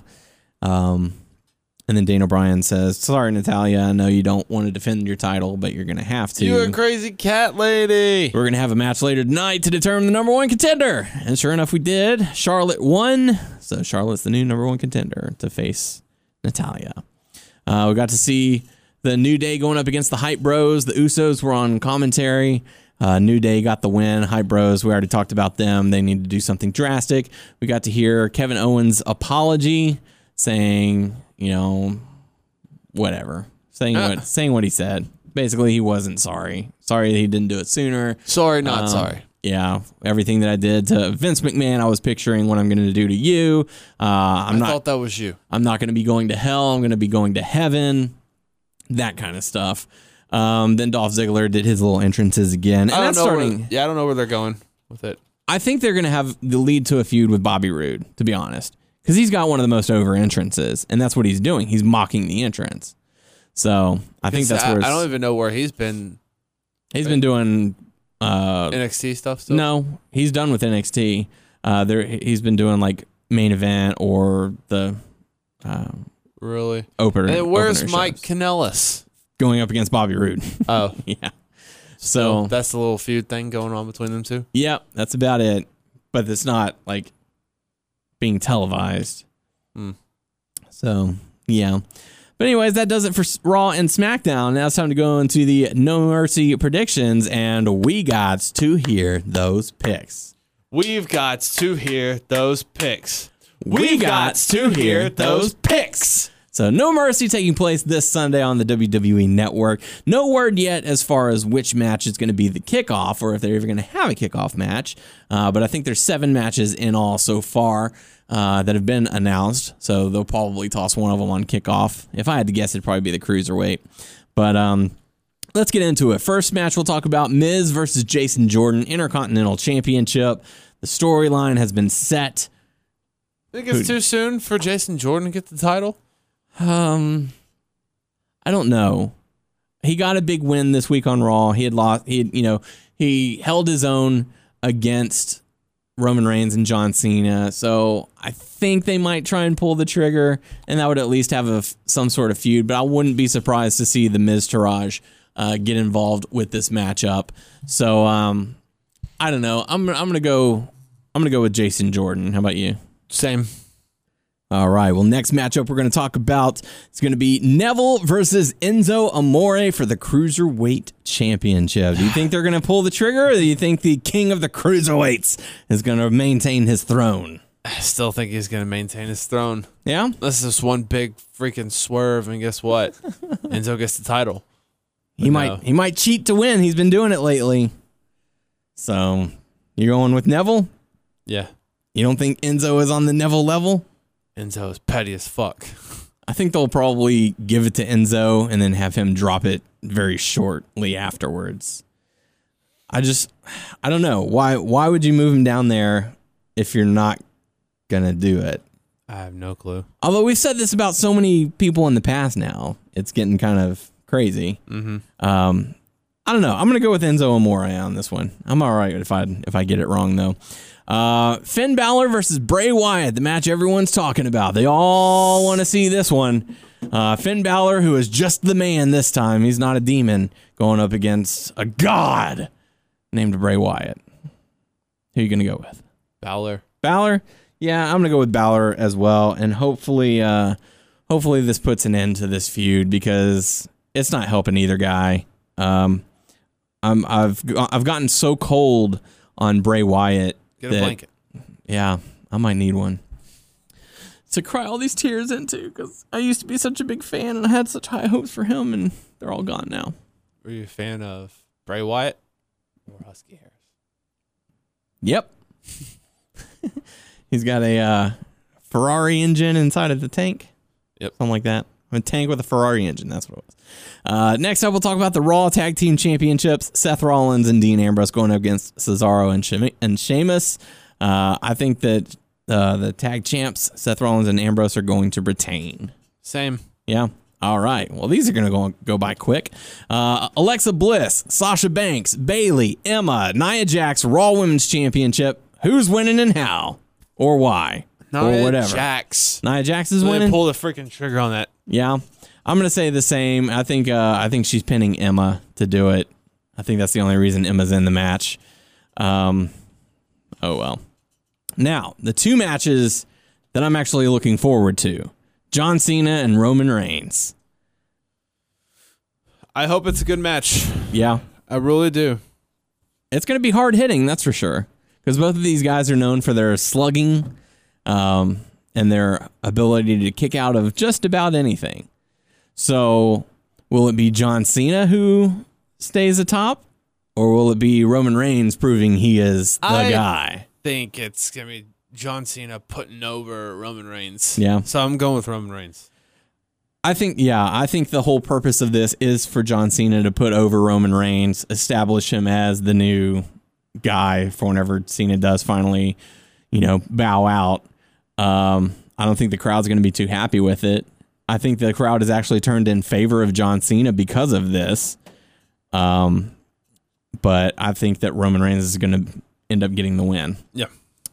And then Dana O'Brien says, sorry, Natalya, I know you don't want to defend your title, but you're going to have to. You're a crazy cat lady. We're going to have a match later tonight to determine the number one contender. And sure enough, we did. Charlotte won. So Charlotte's the new number one contender to face Natalya. We got to see the New Day going up against the Hype Bros. The Usos were on commentary. New Day got the win. Hype Bros, we already talked about them. They need to do something drastic. We got to hear Kevin Owens' apology, saying, you know, whatever. Saying what he said. Basically, he wasn't sorry. Sorry that he didn't do it sooner. Sorry, not sorry. Yeah, everything that I did to Vince McMahon, I was picturing what I'm going to do to you. I thought that was you. I'm not going to be going to hell. I'm going to be going to heaven. That kind of stuff. Then Dolph Ziggler did his little entrances again. And I don't know where they're going with it. I think they're going to have the lead to a feud with Bobby Roode, to be honest. Because he's got one of the most over entrances, and that's what he's doing. He's mocking the entrance. So I think that's where I don't even know where he's been. He's been doing NXT stuff still? No, he's done with NXT. He's been doing like main event or the... Really? Opener. And where's opener Mike Kanellis? Going up against Bobby Roode. Oh. Yeah. So that's the little feud thing going on between them two? Yeah, that's about it. But it's not like being televised. Mm. So, yeah. But anyways, that does it for Raw and SmackDown. Now it's time to go into the No Mercy predictions, and we got to hear those picks. We've got to hear those picks. So No Mercy taking place this Sunday on the WWE Network. No word yet as far as which match is going to be the kickoff or if they're even going to have a kickoff match. But I think there's 7 matches in all so far that have been announced. So they'll probably toss one of them on kickoff. If I had to guess, it'd probably be the Cruiserweight. But let's get into it. First match we'll talk about, Miz versus Jason Jordan, Intercontinental Championship. The storyline has been set. Think it's too soon for Jason Jordan to get the title? I don't know. He got a big win this week on Raw. He had lost. He held his own against Roman Reigns and John Cena. So I think they might try and pull the trigger, and that would at least have some sort of feud. But I wouldn't be surprised to see the Miz Taraj get involved with this matchup. So I don't know. I'm gonna go with Jason Jordan. How about you? Same. All right, well, next matchup we're going to talk about is going to be Neville versus Enzo Amore for the Cruiserweight Championship. Do you think they're going to pull the trigger, or do you think the king of the Cruiserweights is going to maintain his throne? I still think he's going to maintain his throne. Yeah? That's just one big freaking swerve, and guess what? Enzo gets the title. He might cheat to win. He's been doing it lately. So, you're going with Neville? Yeah. You don't think Enzo is on the Neville level? Enzo is petty as fuck. I think they'll probably give it to Enzo and then have him drop it very shortly afterwards. I don't know. Why would you move him down there if you're not going to do it? I have no clue. Although we've said this about so many people in the past now. It's getting kind of crazy. Mm-hmm. I don't know. I'm going to go with Enzo Amore on this one. I'm all right if I get it wrong, though. Finn Balor versus Bray Wyatt, the match everyone's talking about. They all want to see this one. Finn Balor, who is just the man this time. He's not a demon going up against a god named Bray Wyatt. Who are you going to go with? Balor. Balor? Yeah, I'm going to go with Balor as well. And hopefully this puts an end to this feud because it's not helping either guy. I've gotten so cold on Bray Wyatt. Get a blanket. Yeah, I might need one to cry all these tears into because I used to be such a big fan and I had such high hopes for him, and they're all gone now. Were you a fan of Bray Wyatt or Husky Harris? Yep. He's got a Ferrari engine inside of the tank. Yep. Something like that. A tank with a Ferrari engine. That's what it was. Next up, we'll talk about the Raw Tag Team Championships. Seth Rollins and Dean Ambrose going up against Cesaro and Sheamus. I think that the tag champs, Seth Rollins and Ambrose, are going to retain. Same. Yeah. All right. Well, these are going to go by quick. Alexa Bliss, Sasha Banks, Bayley, Emma, Nia Jax, Raw Women's Championship. Who's winning and how? Or why? Nia or whatever. Jax. Nia Jax is winning? Pull the freaking trigger on that. Yeah, I'm going to say the same. I think she's pinning Emma to do it. I think that's the only reason Emma's in the match. Oh, well. Now, the two matches that I'm actually looking forward to, John Cena and Roman Reigns. I hope it's a good match. Yeah. I really do. It's going to be hard-hitting, that's for sure, because both of these guys are known for their slugging, and their ability to kick out of just about anything. So, will it be John Cena who stays atop? Or will it be Roman Reigns proving he is the guy? I think it's going to be John Cena putting over Roman Reigns. Yeah. So, I'm going with Roman Reigns. I think the whole purpose of this is for John Cena to put over Roman Reigns, establish him as the new guy for whenever Cena does finally, bow out. I don't think the crowd's going to be too happy with it. I think the crowd has actually turned in favor of John Cena because of this. But I think that Roman Reigns is going to end up getting the win. Yeah.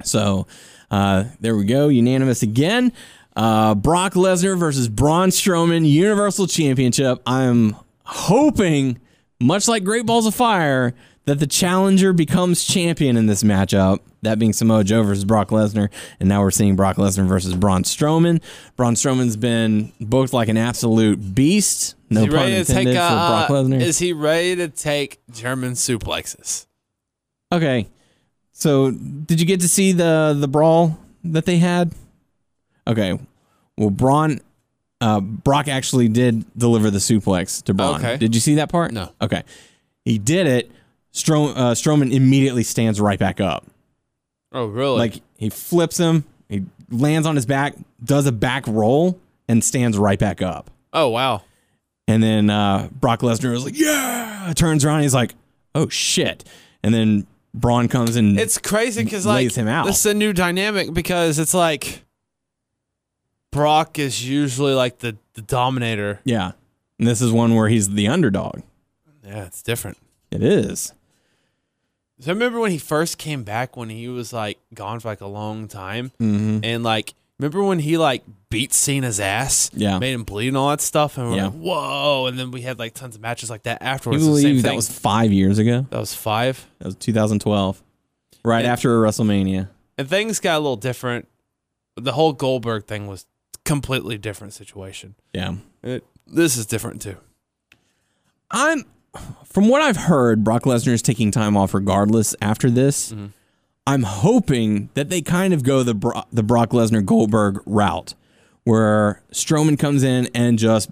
So there we go. Unanimous again. Brock Lesnar versus Braun Strowman, Universal Championship. I'm hoping, much like Great Balls of Fire, that the challenger becomes champion in this matchup. That being Samoa Joe versus Brock Lesnar. And now we're seeing Brock Lesnar versus Braun Strowman. Braun Strowman's been booked like an absolute beast. No pun intended for Brock Lesnar. Is he ready to take German suplexes? Okay. So did you get to see the brawl that they had? Okay. Well, Brock actually did deliver the suplex to Braun. Okay. Did you see that part? No. Okay. He did it. Strowman immediately stands right back up. Oh, really? Like, he flips him, he lands on his back, does a back roll, and stands right back up. Oh, wow. And then Brock Lesnar was like, yeah! Turns around, and he's like, oh, shit. And then Braun comes and it's crazy because lays him out. This is a new dynamic because it's like Brock is usually like the dominator. Yeah. And this is one where he's the underdog. Yeah, it's different. It is. So I remember when he first came back when he was like gone for like a long time. Mm-hmm. And like, remember when he like beat Cena's ass? Yeah. Made him bleed and all that stuff. And we're like, whoa. And then we had like tons of matches like that afterwards. You believe that was 5 years ago? That was five? That was 2012. Right after WrestleMania. And things got a little different. The whole Goldberg thing was a completely different situation. Yeah. This is different too. From what I've heard, Brock Lesnar is taking time off regardless after this. Mm-hmm. I'm hoping that they kind of go the Brock Lesnar Goldberg route where Strowman comes in and just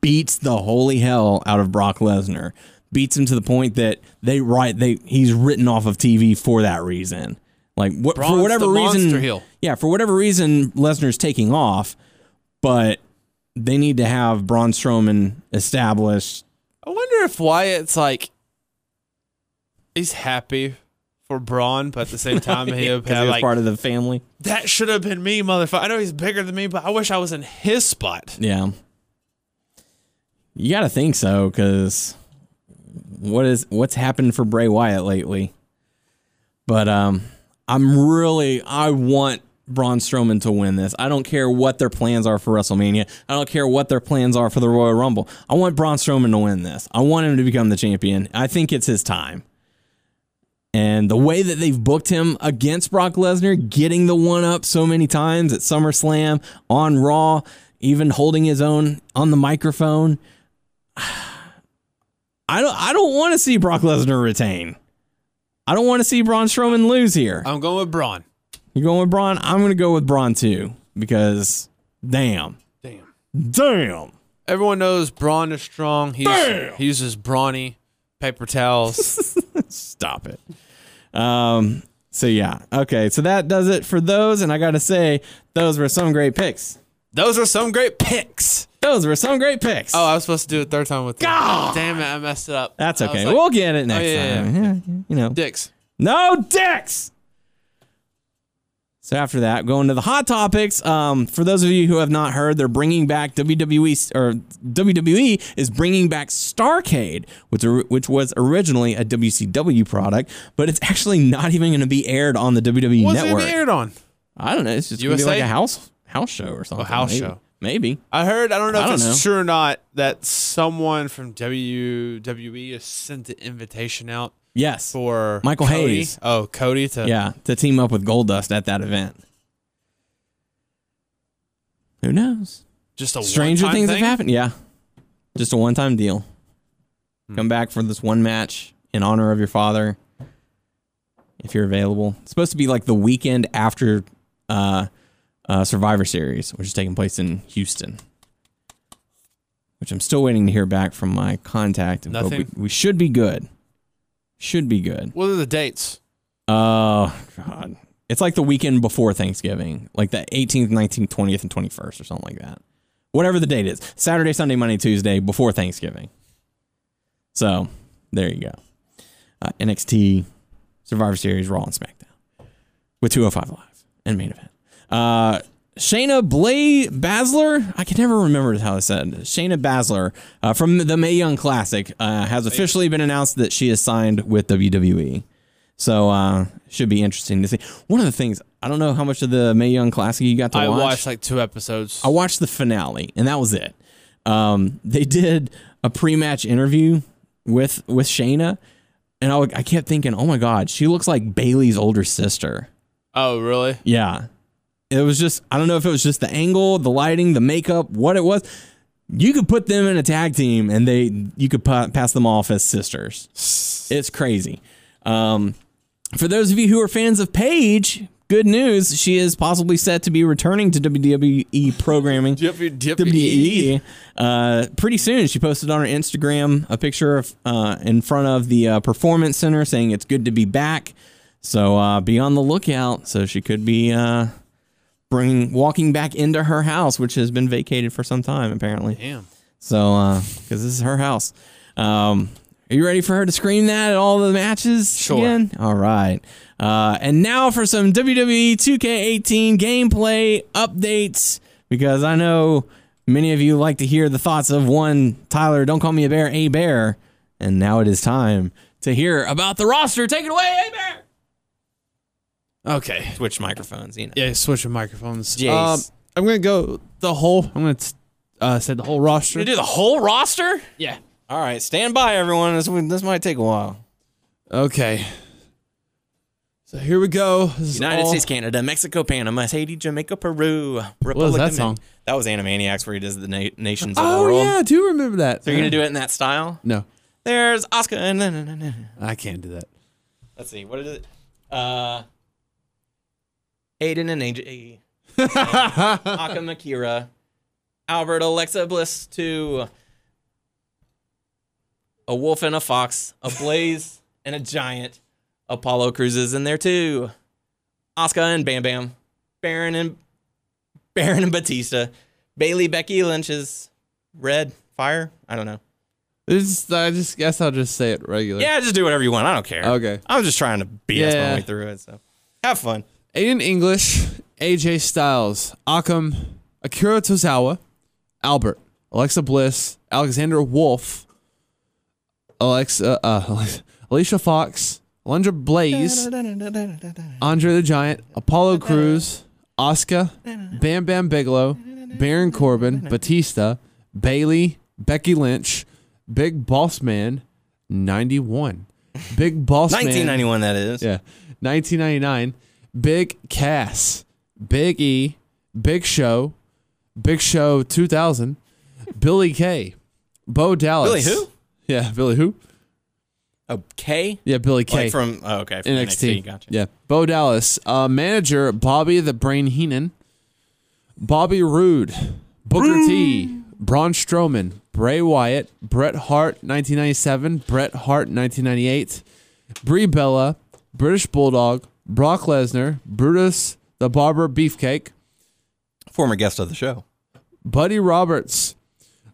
beats the holy hell out of Brock Lesnar. Beats him to the point that he's written off of TV for that reason. Like for whatever reason. Heel. Yeah, for whatever reason Lesnar's taking off, but they need to have Braun Strowman established. I wonder if Wyatt's like he's happy for Braun, but at the same time he was like part of the family. That should have been me, motherfucker. I know he's bigger than me, but I wish I was in his spot. Yeah, you got to think so, because what's happened for Bray Wyatt lately? But I want Braun Strowman to win this. I don't care what their plans are for WrestleMania. I don't care what their plans are for the Royal Rumble. I want Braun Strowman to win this. I want him to become the champion. I think it's his time. And the way that they've booked him against Brock Lesnar, getting the one-up so many times at SummerSlam, on Raw, even holding his own on the microphone. I don't want to see Brock Lesnar retain. I don't want to see Braun Strowman lose here. I'm going with Braun. You're going with Braun? I'm going to go with Braun, too, because damn. Everyone knows Braun is strong. He uses brawny paper towels. Stop it. So, yeah. Okay, so that does it for those, and I got to say, those were some great picks. Oh, I was supposed to do it third time with you. Damn it, I messed it up. That's okay. We'll get it next time. Yeah. You know. Dicks. No dicks! So after that, going to the hot topics. For those of you who have not heard, they're bringing back WWE is bringing back Starrcade, which was originally a WCW product, but it's actually not even going to be aired on the WWE network. What's it aired on? I don't know. It's just going to be like a house show or something. Maybe. I heard. I don't know if it's true or not that someone from WWE has sent the invitation out. Yes, for Michael Hayes. Oh, Cody to team up with Goldust at that event. Who knows? Just a stranger things have happened. Yeah, just a one-time deal. Come back for this one match in honor of your father, if you're available. It's supposed to be like the weekend after Survivor Series, which is taking place in Houston. Which I'm still waiting to hear back from my contact. Nothing. We should be good. What are the dates? Oh, God. It's like the weekend before Thanksgiving. Like the 18th, 19th, 20th, and 21st or something like that. Whatever the date is. Saturday, Sunday, Monday, Tuesday before Thanksgiving. So, there you go. NXT, Survivor Series, Raw, and SmackDown. With 205 Live and main event. Shayna Baszler? I can never remember how I said. Shayna Baszler from the Mae Young Classic has officially been announced that she is signed with WWE. So, should be interesting to see. One of the things, I don't know how much of the Mae Young Classic you got to watch. I watched like two episodes. I watched the finale, and that was it. They did a pre-match interview with Shayna, and I kept thinking, oh my God, she looks like Bayley's older sister. Oh, really? Yeah. It was just, I don't know if it was just the angle, the lighting, the makeup, what it was. You could put them in a tag team and you could pass them off as sisters. It's crazy. For those of you who are fans of Paige, good news. She is possibly set to be returning to WWE programming. WWE. Pretty soon. She posted on her Instagram a picture of in front of the Performance Center saying it's good to be back. So be on the lookout. So she could be walking back into her house, which has been vacated for some time, apparently. Damn. So, because this is her house. Are you ready for her to scream that at all the matches? Sure. Again? All right. And now for some WWE 2K18 gameplay updates, because I know many of you like to hear the thoughts of one Tyler, don't call me a bear, and now it is time to hear about the roster. Take it away, a bear. Okay. Switch microphones, you know. Yeah, switch the microphones. I'm going to go the whole roster. You do the whole roster? Yeah. All right, stand by, everyone. This might take a while. Okay. So here we go. United States, Canada, Mexico, Panama, Haiti, Jamaica, Peru. Republic, what was that song? That was Animaniacs, where he does the nations of the world. Oh, yeah, I do remember that. So you're going to do it in that style? No. There's Oscar. No. I can't do that. Let's see. What is it? Aiden and AJ. Akamakira. Albert, Alexa Bliss to... A wolf and a fox, a blaze and a giant. Apollo Crews is in there too. Asuka and Bam Bam, Baron and Batista, Bailey, Becky Lynch is red fire. I don't know. I just guess I'll just say it regular. Yeah, just do whatever you want. I don't care. Okay. I'm just trying to BS my way through it. So have fun. Aiden English, AJ Styles, Akam, Akira Tozawa, Albert, Alexa Bliss, Alexander Wolf. Alicia Fox, Alundra Blaze, Andre the Giant, Apollo Crews, Asuka, Bam Bam Bigelow, Baron Corbin, Batista, Bailey, Becky Lynch, Big Boss Man, 91. Big Boss Man. 1991, that is. Yeah. 1999. Big Cass, Big E, Big Show 2000, Billy Kay, Bo Dallas. Billy who? Yeah, Billy who? Oh, K? Yeah, Billy K. Like from, from NXT. Gotcha. Yeah. Bo Dallas. Manager, Bobby the Brain Heenan. Bobby Roode. Booker T. Braun Strowman. Bray Wyatt. Bret Hart, 1997. Bret Hart, 1998. Brie Bella. British Bulldog. Brock Lesnar. Brutus the Barber Beefcake. Former guest of the show. Buddy Roberts.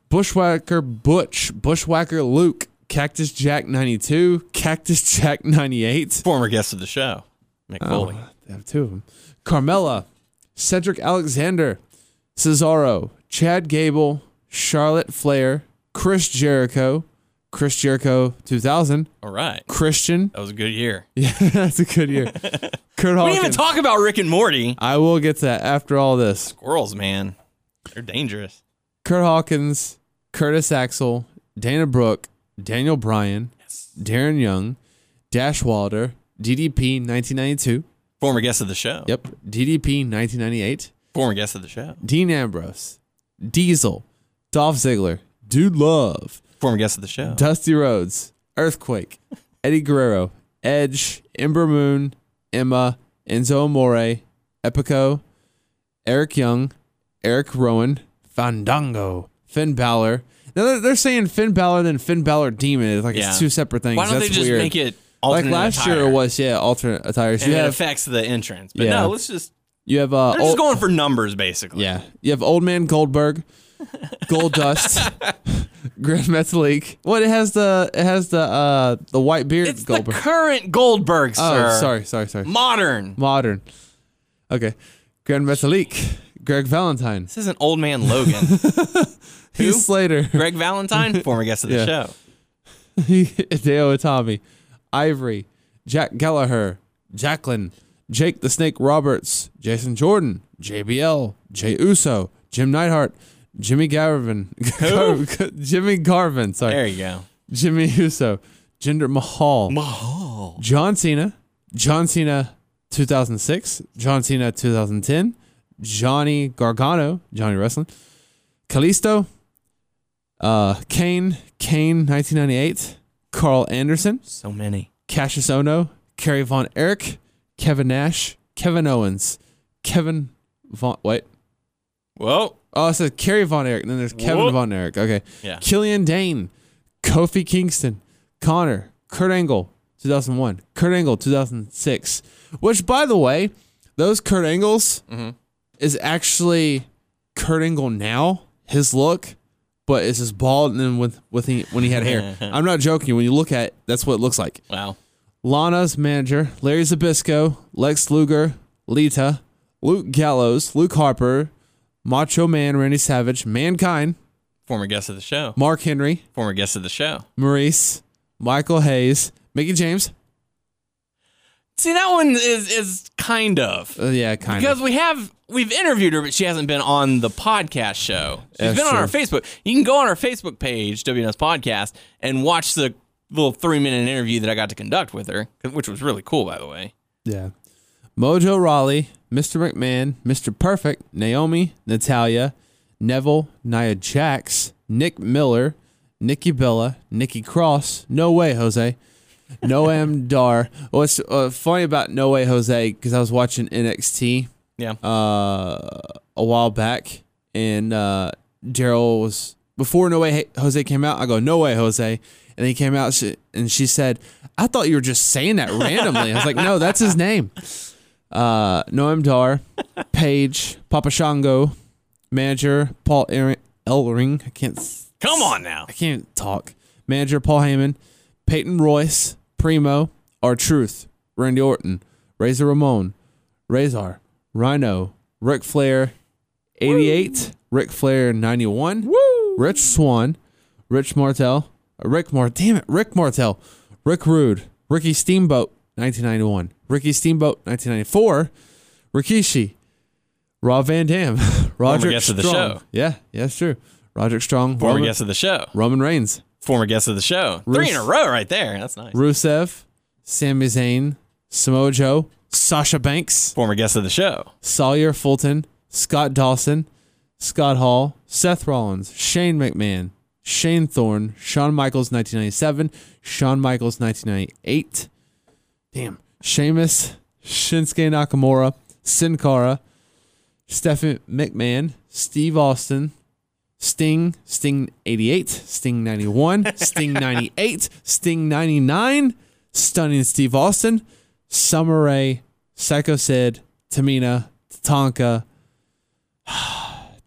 Bushwhacker Butch, Bushwhacker Luke, Cactus Jack 92, Cactus Jack 98. Former guest of the show, Mick Foley. They have two of them. Carmella, Cedric Alexander, Cesaro, Chad Gable, Charlotte Flair, Chris Jericho 2000. All right. Christian. That was a good year. Yeah, that's a good year. Curt Hawkins. We didn't even talk about Rick and Morty. I will get to that after all this. Squirrels, man. They're dangerous. Curt Hawkins. Curtis Axel, Dana Brooke, Daniel Bryan, Darren Young, Dash Wilder, DDP 1992. Former guest of the show. Yep. DDP 1998. Former guest of the show. Dean Ambrose, Diesel, Dolph Ziggler, Dude Love. Former guest of the show. Dusty Rhodes, Earthquake, Eddie Guerrero, Edge, Ember Moon, Emma, Enzo Amore, Epico, Eric Young, Eric Rowan, Fandango. Finn Balor. Now they're saying Finn Balor then Finn Balor Demon. It's like it's two separate things. Why don't they just make it alternate attire? Like last year it was, alternate attire. So and it affects the entrance. But no, let's just... You have, they're just going for numbers, basically. Yeah. You have Old Man Goldberg, Gold Dust, Grand Metalik. Well, it has the white beard it's Goldberg. It's the current Goldberg, sir. Oh, sorry. Modern. Okay. Grand Metalik. Greg Valentine. This isn't Old Man Logan. Heath Slater. Greg Valentine, former guest of the show. Hideo Itami. Ivory. Jack Gallagher. Jacqueline. Jake the Snake Roberts. Jason Jordan. JBL. Jey Uso. Jim Neidhart. Jimmy Garvin. Who? Jimmy Garvin. Sorry. There you go. Jimmy Uso. Jinder Mahal. John Cena. John Cena 2006. John Cena 2010. Johnny Gargano, Johnny Wrestling, Kalisto, Kane 1998, Carl Anderson, so many, Cassius Ohno, Kerry Von Erich, Kevin Nash, Kevin Owens, Kevin Von, wait. Whoa. Oh, it says Kerry Von Erich, and then there's Kevin Von Erich. Okay. Yeah. Killian Dane, Kofi Kingston, Connor, Kurt Angle, 2001, Kurt Angle, 2006. Which, by the way, those Kurt Angles is actually Kurt Angle now, his look, but it's just bald and then when he had hair. I'm not joking. When you look at it, that's what it looks like. Wow. Lana's manager, Larry Zbyszko, Lex Luger, Lita, Luke Gallows, Luke Harper, Macho Man, Randy Savage, Mankind, former guest of the show, Mark Henry, former guest of the show, Maurice, Michael Hayes, Mickey James. See, that one is kind of. Yeah, kind of. Because we've interviewed her, but she hasn't been on the podcast show. She's been on our Facebook. You can go on our Facebook page, WNS Podcast, and watch the little 3-minute interview that I got to conduct with her, which was really cool, by the way. Yeah. Mojo Raleigh, Mr. McMahon, Mr. Perfect, Naomi, Natalia, Neville, Nia Jax, Nick Miller, Nikki Bella, Nikki Cross, No Way Jose, Noam Dar. What's funny about No Way Jose, because I was watching NXT a while back, and Daryl was, before No Way Jose came out, I go, No Way Jose. And he came out, and she said, I thought you were just saying that randomly. I was like, no, that's his name. Noam Dar, Paige, Papa Shango, manager, Paul Ellering. I can't... Come on now. I can't talk. Manager, Paul Heyman, Peyton Royce, Primo, R-Truth, Randy Orton, Razor Ramon, Razor, Rhino, Ric Flair, 88, Ric Flair, 91, Woo! Rich Swann, Rich Martel, Rick Martel, Rick Rude, Ricky Steamboat, 1991, Ricky Steamboat, 1994, Rikishi, Rob Van Dam, Roderick guest Strong. Of the show. Yeah, that's true. Roderick Strong. Former guest of the show. Roman Reigns. Former guest of the show. Three in a row right there. That's nice. Rusev, Sami Zayn, Samoa Joe, Sasha Banks. Former guest of the show. Sawyer Fulton, Scott Dawson, Scott Hall, Seth Rollins, Shane McMahon, Shane Thorne, Shawn Michaels, 1997, Shawn Michaels, 1998. Damn. Sheamus, Shinsuke Nakamura, Sin Cara, Stephanie McMahon, Steve Austin, Sting 88, Sting 91, Sting 98, Sting 99, Stunning Steve Austin, Summer Rae, Psycho Sid, Tamina, Tatanka,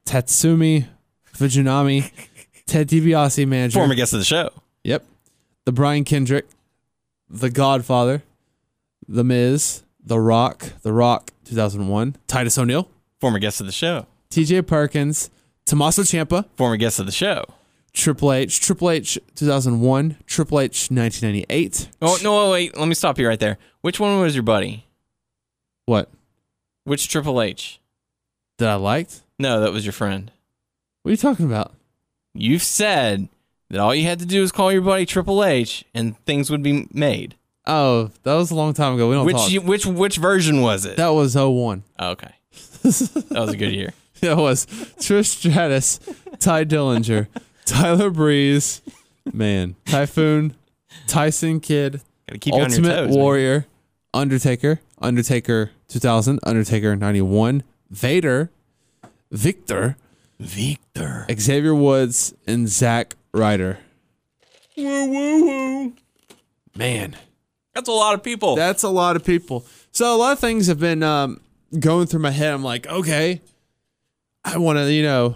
Tatsumi, Fujinami, Ted DiBiase, manager. Former guest of the show. Yep. The Brian Kendrick, The Godfather, The Miz, The Rock, 2001, Titus O'Neil. Former guest of the show. TJ Perkins, Tommaso Ciampa. Former guest of the show. Triple H, 2001, Triple H, 1998. Oh, no, wait, let me stop you right there. Which one was your buddy? What? Which Triple H? That I liked? No, that was your friend. What are you talking about? You've said that all you had to do was call your buddy Triple H and things would be made. Oh, that was a long time ago. We don't talk. Which version was it? That was 01. Oh, okay. That was a good year. That was Trish Stratus, Ty Dillinger, Tyler Breeze, man, Typhoon, Tyson Kidd, Ultimate Warrior, man. Undertaker 2000, Undertaker 91, Vader, Victor, Xavier Woods, and Zack Ryder. Woo, woo, woo. Man. That's a lot of people. So a lot of things have been going through my head. I'm like, okay, I want to,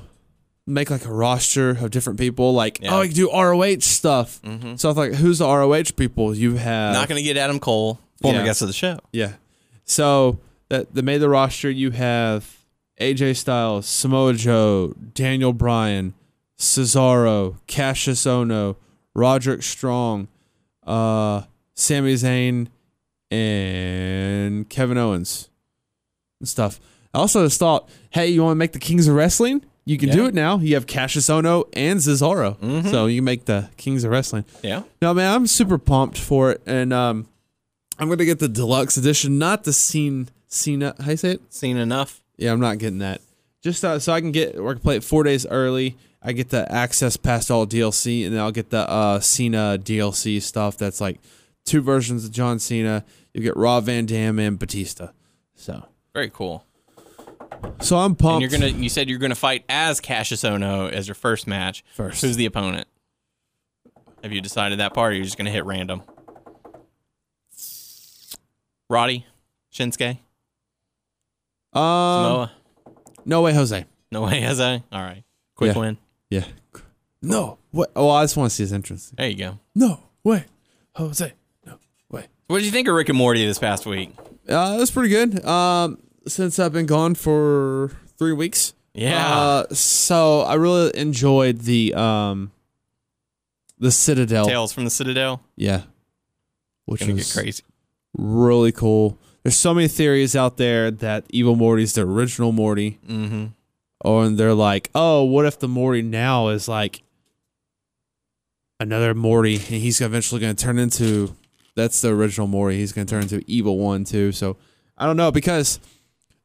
make like a roster of different people. Like, I can do ROH stuff. Mm-hmm. So I was like, who's the ROH people you have? Not going to get Adam Cole, former guest of the show. Yeah. So that made the roster. You have AJ Styles, Samoa Joe, Daniel Bryan, Cesaro, Cassius Ohno, Roderick Strong, Sami Zayn, and Kevin Owens and stuff. I also just thought, hey, you want to make the Kings of Wrestling? You can do it now. You have Cassius Ohno and Cesaro. Mm-hmm. So you make the Kings of Wrestling. Yeah. No, man, I'm super pumped for it. And I'm going to get the deluxe edition, not the Cena. How do you say it? Seen enough. Yeah, I'm not getting that. Just so I can play it 4 days early. I get the access past all DLC, and then I'll get the Cena DLC stuff. That's like two versions of John Cena. You get Rob Van Dam and Batista. So very cool. So I'm pumped. And you're gonna, you said you're gonna fight as Cassius Ohno as your first match. First, who's the opponent? Have you decided that part, or you're just gonna hit random? Roddy, Shinsuke, Samoa. No Way Jose. No Way Jose. All right, quick win. Yeah. No way. Oh, I just want to see his entrance. There you go. No way, Jose. No way. What did you think of Rick and Morty this past week? It was pretty good. Since I've been gone for 3 weeks. Yeah. So I really enjoyed the Citadel. Tales from the Citadel. Yeah. Which is crazy. Really cool. There's so many theories out there that Evil Morty's the original Morty. Mm-hmm. Oh, and they're like, oh, what if the Morty now is like another Morty, and he's eventually going to turn into, that's the original Morty. He's going to turn into evil one too. So I don't know, because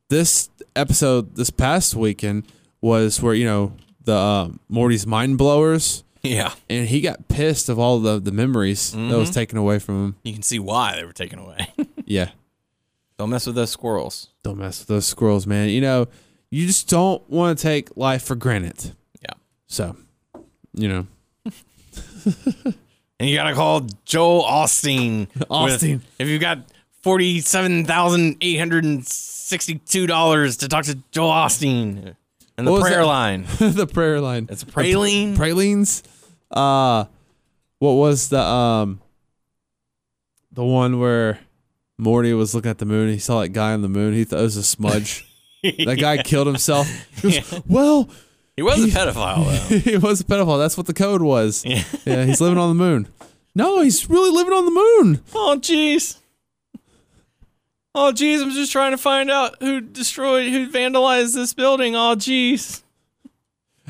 this episode this past weekend was where, you know, the Morty's mind blowers. Yeah. And he got pissed of all the memories that was taken away from him. You can see why they were taken away. Yeah. Don't mess with those squirrels. Don't mess with those squirrels, man. You know, you just don't want to take life for granted. Yeah. So, you know. And you got to call Joel Osteen. If you've got $47,862 to talk to Joel Osteen and the prayer line. The prayer line. It's praline. Pralines. What was the one where Morty was looking at the moon? He saw that guy on the moon. He thought it was a smudge. That guy killed himself. He was, well, he was a pedophile, though. He was a pedophile. That's what the code was. Yeah. Yeah, he's living on the moon. No, he's really living on the moon. Oh, jeez. Oh, geez, I'm just trying to find out who vandalized this building. Oh, geez.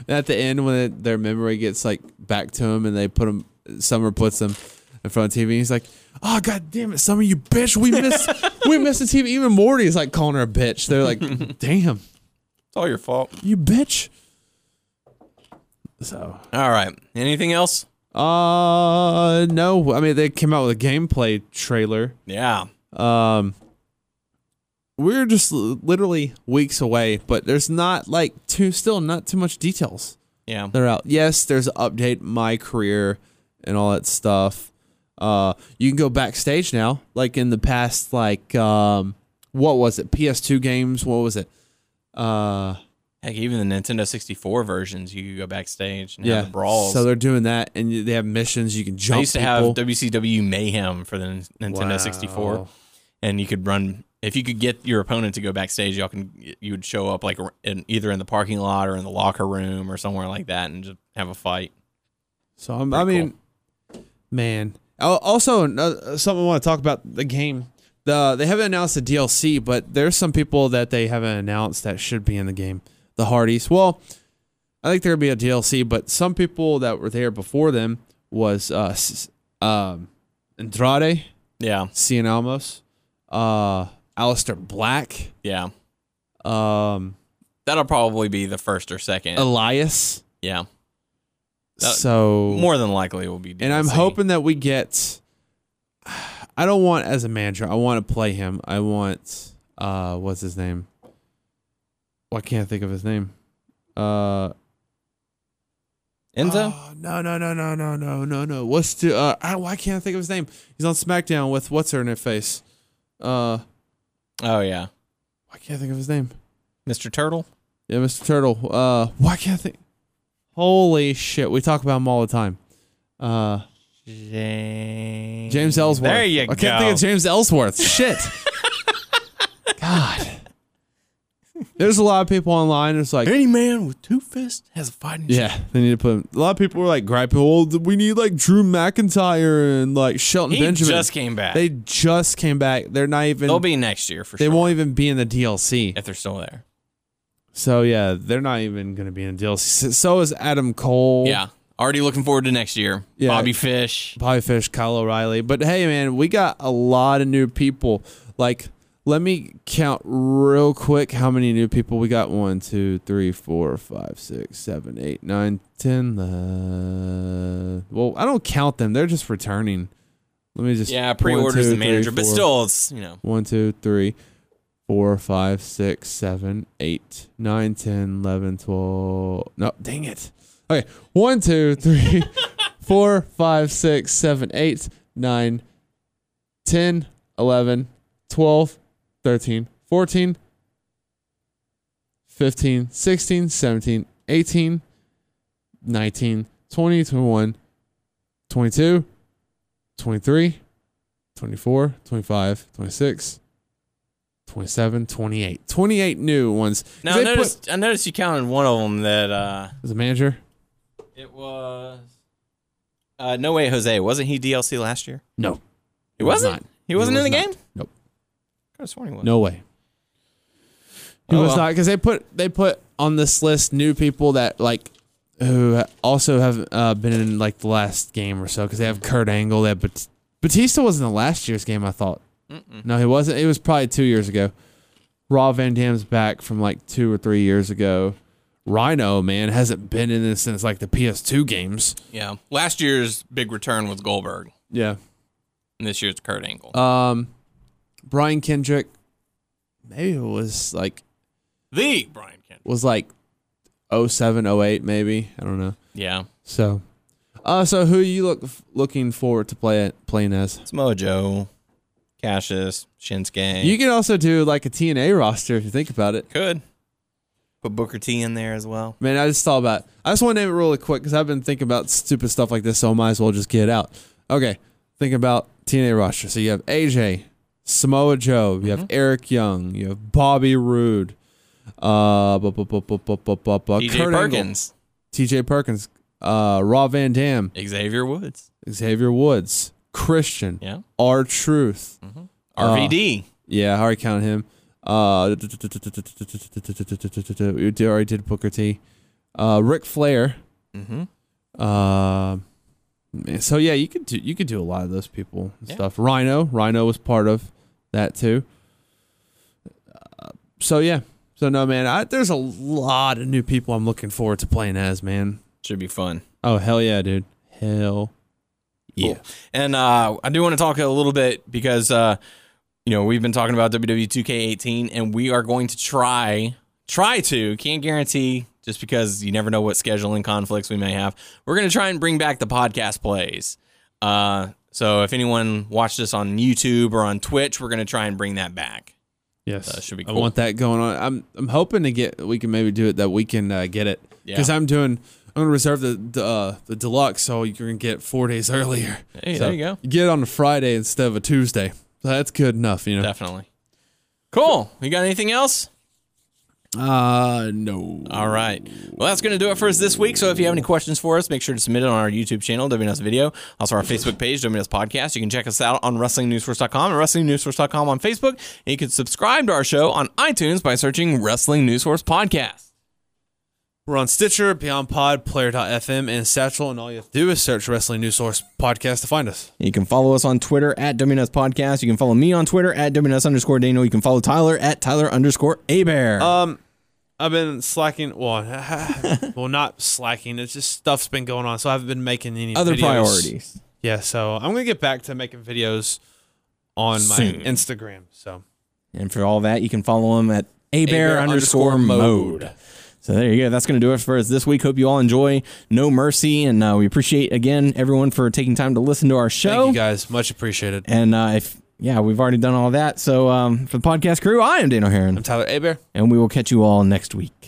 At the end, when their memory gets like back to him, and they put him, Summer puts him in front of the TV, and he's like, "Oh, God damn it, Summer, you bitch! We missed the TV." Even Morty is like calling her a bitch. They're like, "Damn, it's all your fault, you bitch." So, all right, anything else? No. I mean, they came out with a gameplay trailer. Yeah. We're just literally weeks away, but there's not like still not too much details. Yeah, they're out. Yes, there's an update, my career and all that stuff. You can go backstage now, like in the past, like what was it? PS2 games? What was it? Heck, even the Nintendo 64 versions, you could go backstage and have the brawls. So they're doing that, and they have missions. You can jump. I used to have WCW Mayhem for the Nintendo 64, and you could run. If you could get your opponent to go backstage, you would show up like either in the parking lot or in the locker room or somewhere like that, and just have a fight. So man. Also, something I want to talk about the game. They haven't announced the DLC, but there's some people that they haven't announced that should be in the game. The Hardys. Well, I think there'll be a DLC, but some people that were there before them was Andrade, Cien Almos, Alistair Black. Yeah. That'll probably be the first or second. Elias. Yeah. So more than likely it will be DLC. And I'm hoping that we get, I don't want as a manager, I want to play him. I want what's his name? Well, I can't think of his name. Enzo? Oh, no. What's to why can't I think of his name? He's on SmackDown with what's her in her face? Oh yeah. Why can't I think of his name? Mr. Turtle? Yeah, Mr. Turtle. Why can't I think? Holy shit, we talk about him all the time. James Ellsworth. There you go. I can't think of James Ellsworth. Shit. God. There's a lot of people online that's like, any man with two fists has a fighting chance. Yeah, they need to put him. A lot of people were like griping, well, we need like Drew McIntyre and like Shelton Benjamin. They just came back. They're not even. They'll be next year for sure. They won't even be in the DLC. If they're still there. So, yeah, they're not even going to be in the DLC. So is Adam Cole. Yeah, already looking forward to next year. Yeah. Bobby Fish, Kyle O'Reilly. But, hey, man, we got a lot of new people. Like, let me count real quick how many new people we got. 1, 2, 3, 4, 5, 6, 7, 8, 9, 10. Well, I don't count them. They're just returning. Let me just. Yeah, pre-orders the manager, 4, but still, it's, you know. 1, 2, 3, 4, 5, 6, 7, 8, 9, 10, 11, 12. No, dang it. Okay. 1, 2, 3, 4, 5, 6, 7, 8, 9, 10, 11, 12, 13, 14, 15, 16, 17, 18, 19, 20, 21, 22, 23, 24, 25, 26, 27, 28. 28 new ones. Now, I noticed you counted one of them that... was a manager? It was... No Way Jose. Wasn't he DLC last year? No. He wasn't? Not. He wasn't in the game? Nope. I could have sworn he was. No way. He was not, because they put on this list new people that, like, who also have been in, like, the last game or so, because they have Kurt Angle. They have Batista wasn't the last year's game, I thought. Mm-mm. No, he wasn't. It was probably 2 years ago. Raw Van Damme's back from, like, 2 or 3 years ago. Rhino, man, hasn't been in this since, like, the PS2 games. Yeah. Last year's big return was Goldberg. Yeah. And this year's Kurt Angle. Brian Kendrick. Maybe it was, like... The Brian Kendrick. Was, like, 07, 08, maybe. I don't know. Yeah. So... so who are you looking forward to playing as? It's Mojo, Cassius, Shinsuke. You could also do like a TNA roster if you think about it. Could. Put Booker T in there as well. Man, I just thought about it. I just want to name it really quick because I've been thinking about stupid stuff like this, so I might as well just get it out. Okay, think about TNA roster. So you have AJ, Samoa Joe, you have Eric Young, you have Bobby Roode, TJ Perkins. TJ Perkins. Raw Van Dam, Xavier Woods, Christian, yeah, R-Truth, mm-hmm. RVD, yeah, I already counted him. We already did Booker T, Ric Flair. Mm-hmm. So yeah, you could do a lot of those people and stuff. Rhino was part of that too. So yeah, so no man, there's a lot of new people I'm looking forward to playing as, man. Should be fun. Oh, hell yeah, dude. Hell yeah. Cool. And I do want to talk a little bit because, we've been talking about WWE 2K18, and we are going to try to, can't guarantee just because you never know what scheduling conflicts we may have. We're going to try and bring back the podcast plays. So if anyone watched this on YouTube or on Twitch, we're going to try and bring that back. Yes, so should be cool. I want that going on. I'm hoping we can maybe do it that we can get it because yeah. I'm going to reserve the deluxe so you're going to get 4 days earlier. Hey, so there you go. You get it on a Friday instead of a Tuesday. So that's good enough, you know. Definitely. Cool. You got anything else? No. All right. Well, that's going to do it for us this week. So if you have any questions for us, make sure to submit it on our YouTube channel, WNS Video. Also our Facebook page, WNS Podcast. You can check us out on WrestlingNewsSource.com and WrestlingNewsSource.com on Facebook. And you can subscribe to our show on iTunes by searching Wrestling News Source Podcast. We're on Stitcher, Beyond Pod, Player.fm, and Satchel, and all you have to do is search Wrestling News Source Podcast to find us. You can follow us on Twitter at WNS Podcast. You can follow me on Twitter at WNS_Daniel. You can follow Tyler at Tyler_Abear. I've been slacking. Well, not slacking. It's just stuff's been going on, so I haven't been making any other videos. Priorities. Yeah, so I'm gonna get back to making videos on soon. My Instagram. So, and for all that, you can follow him at Abear_mode. So there you go. That's going to do it for us this week. Hope you all enjoy No Mercy. And we appreciate, again, everyone for taking time to listen to our show. Thank you, guys. Much appreciated. And we've already done all that. So for the podcast crew, I am Daniel Herron. I'm Tyler Abear. And we will catch you all next week.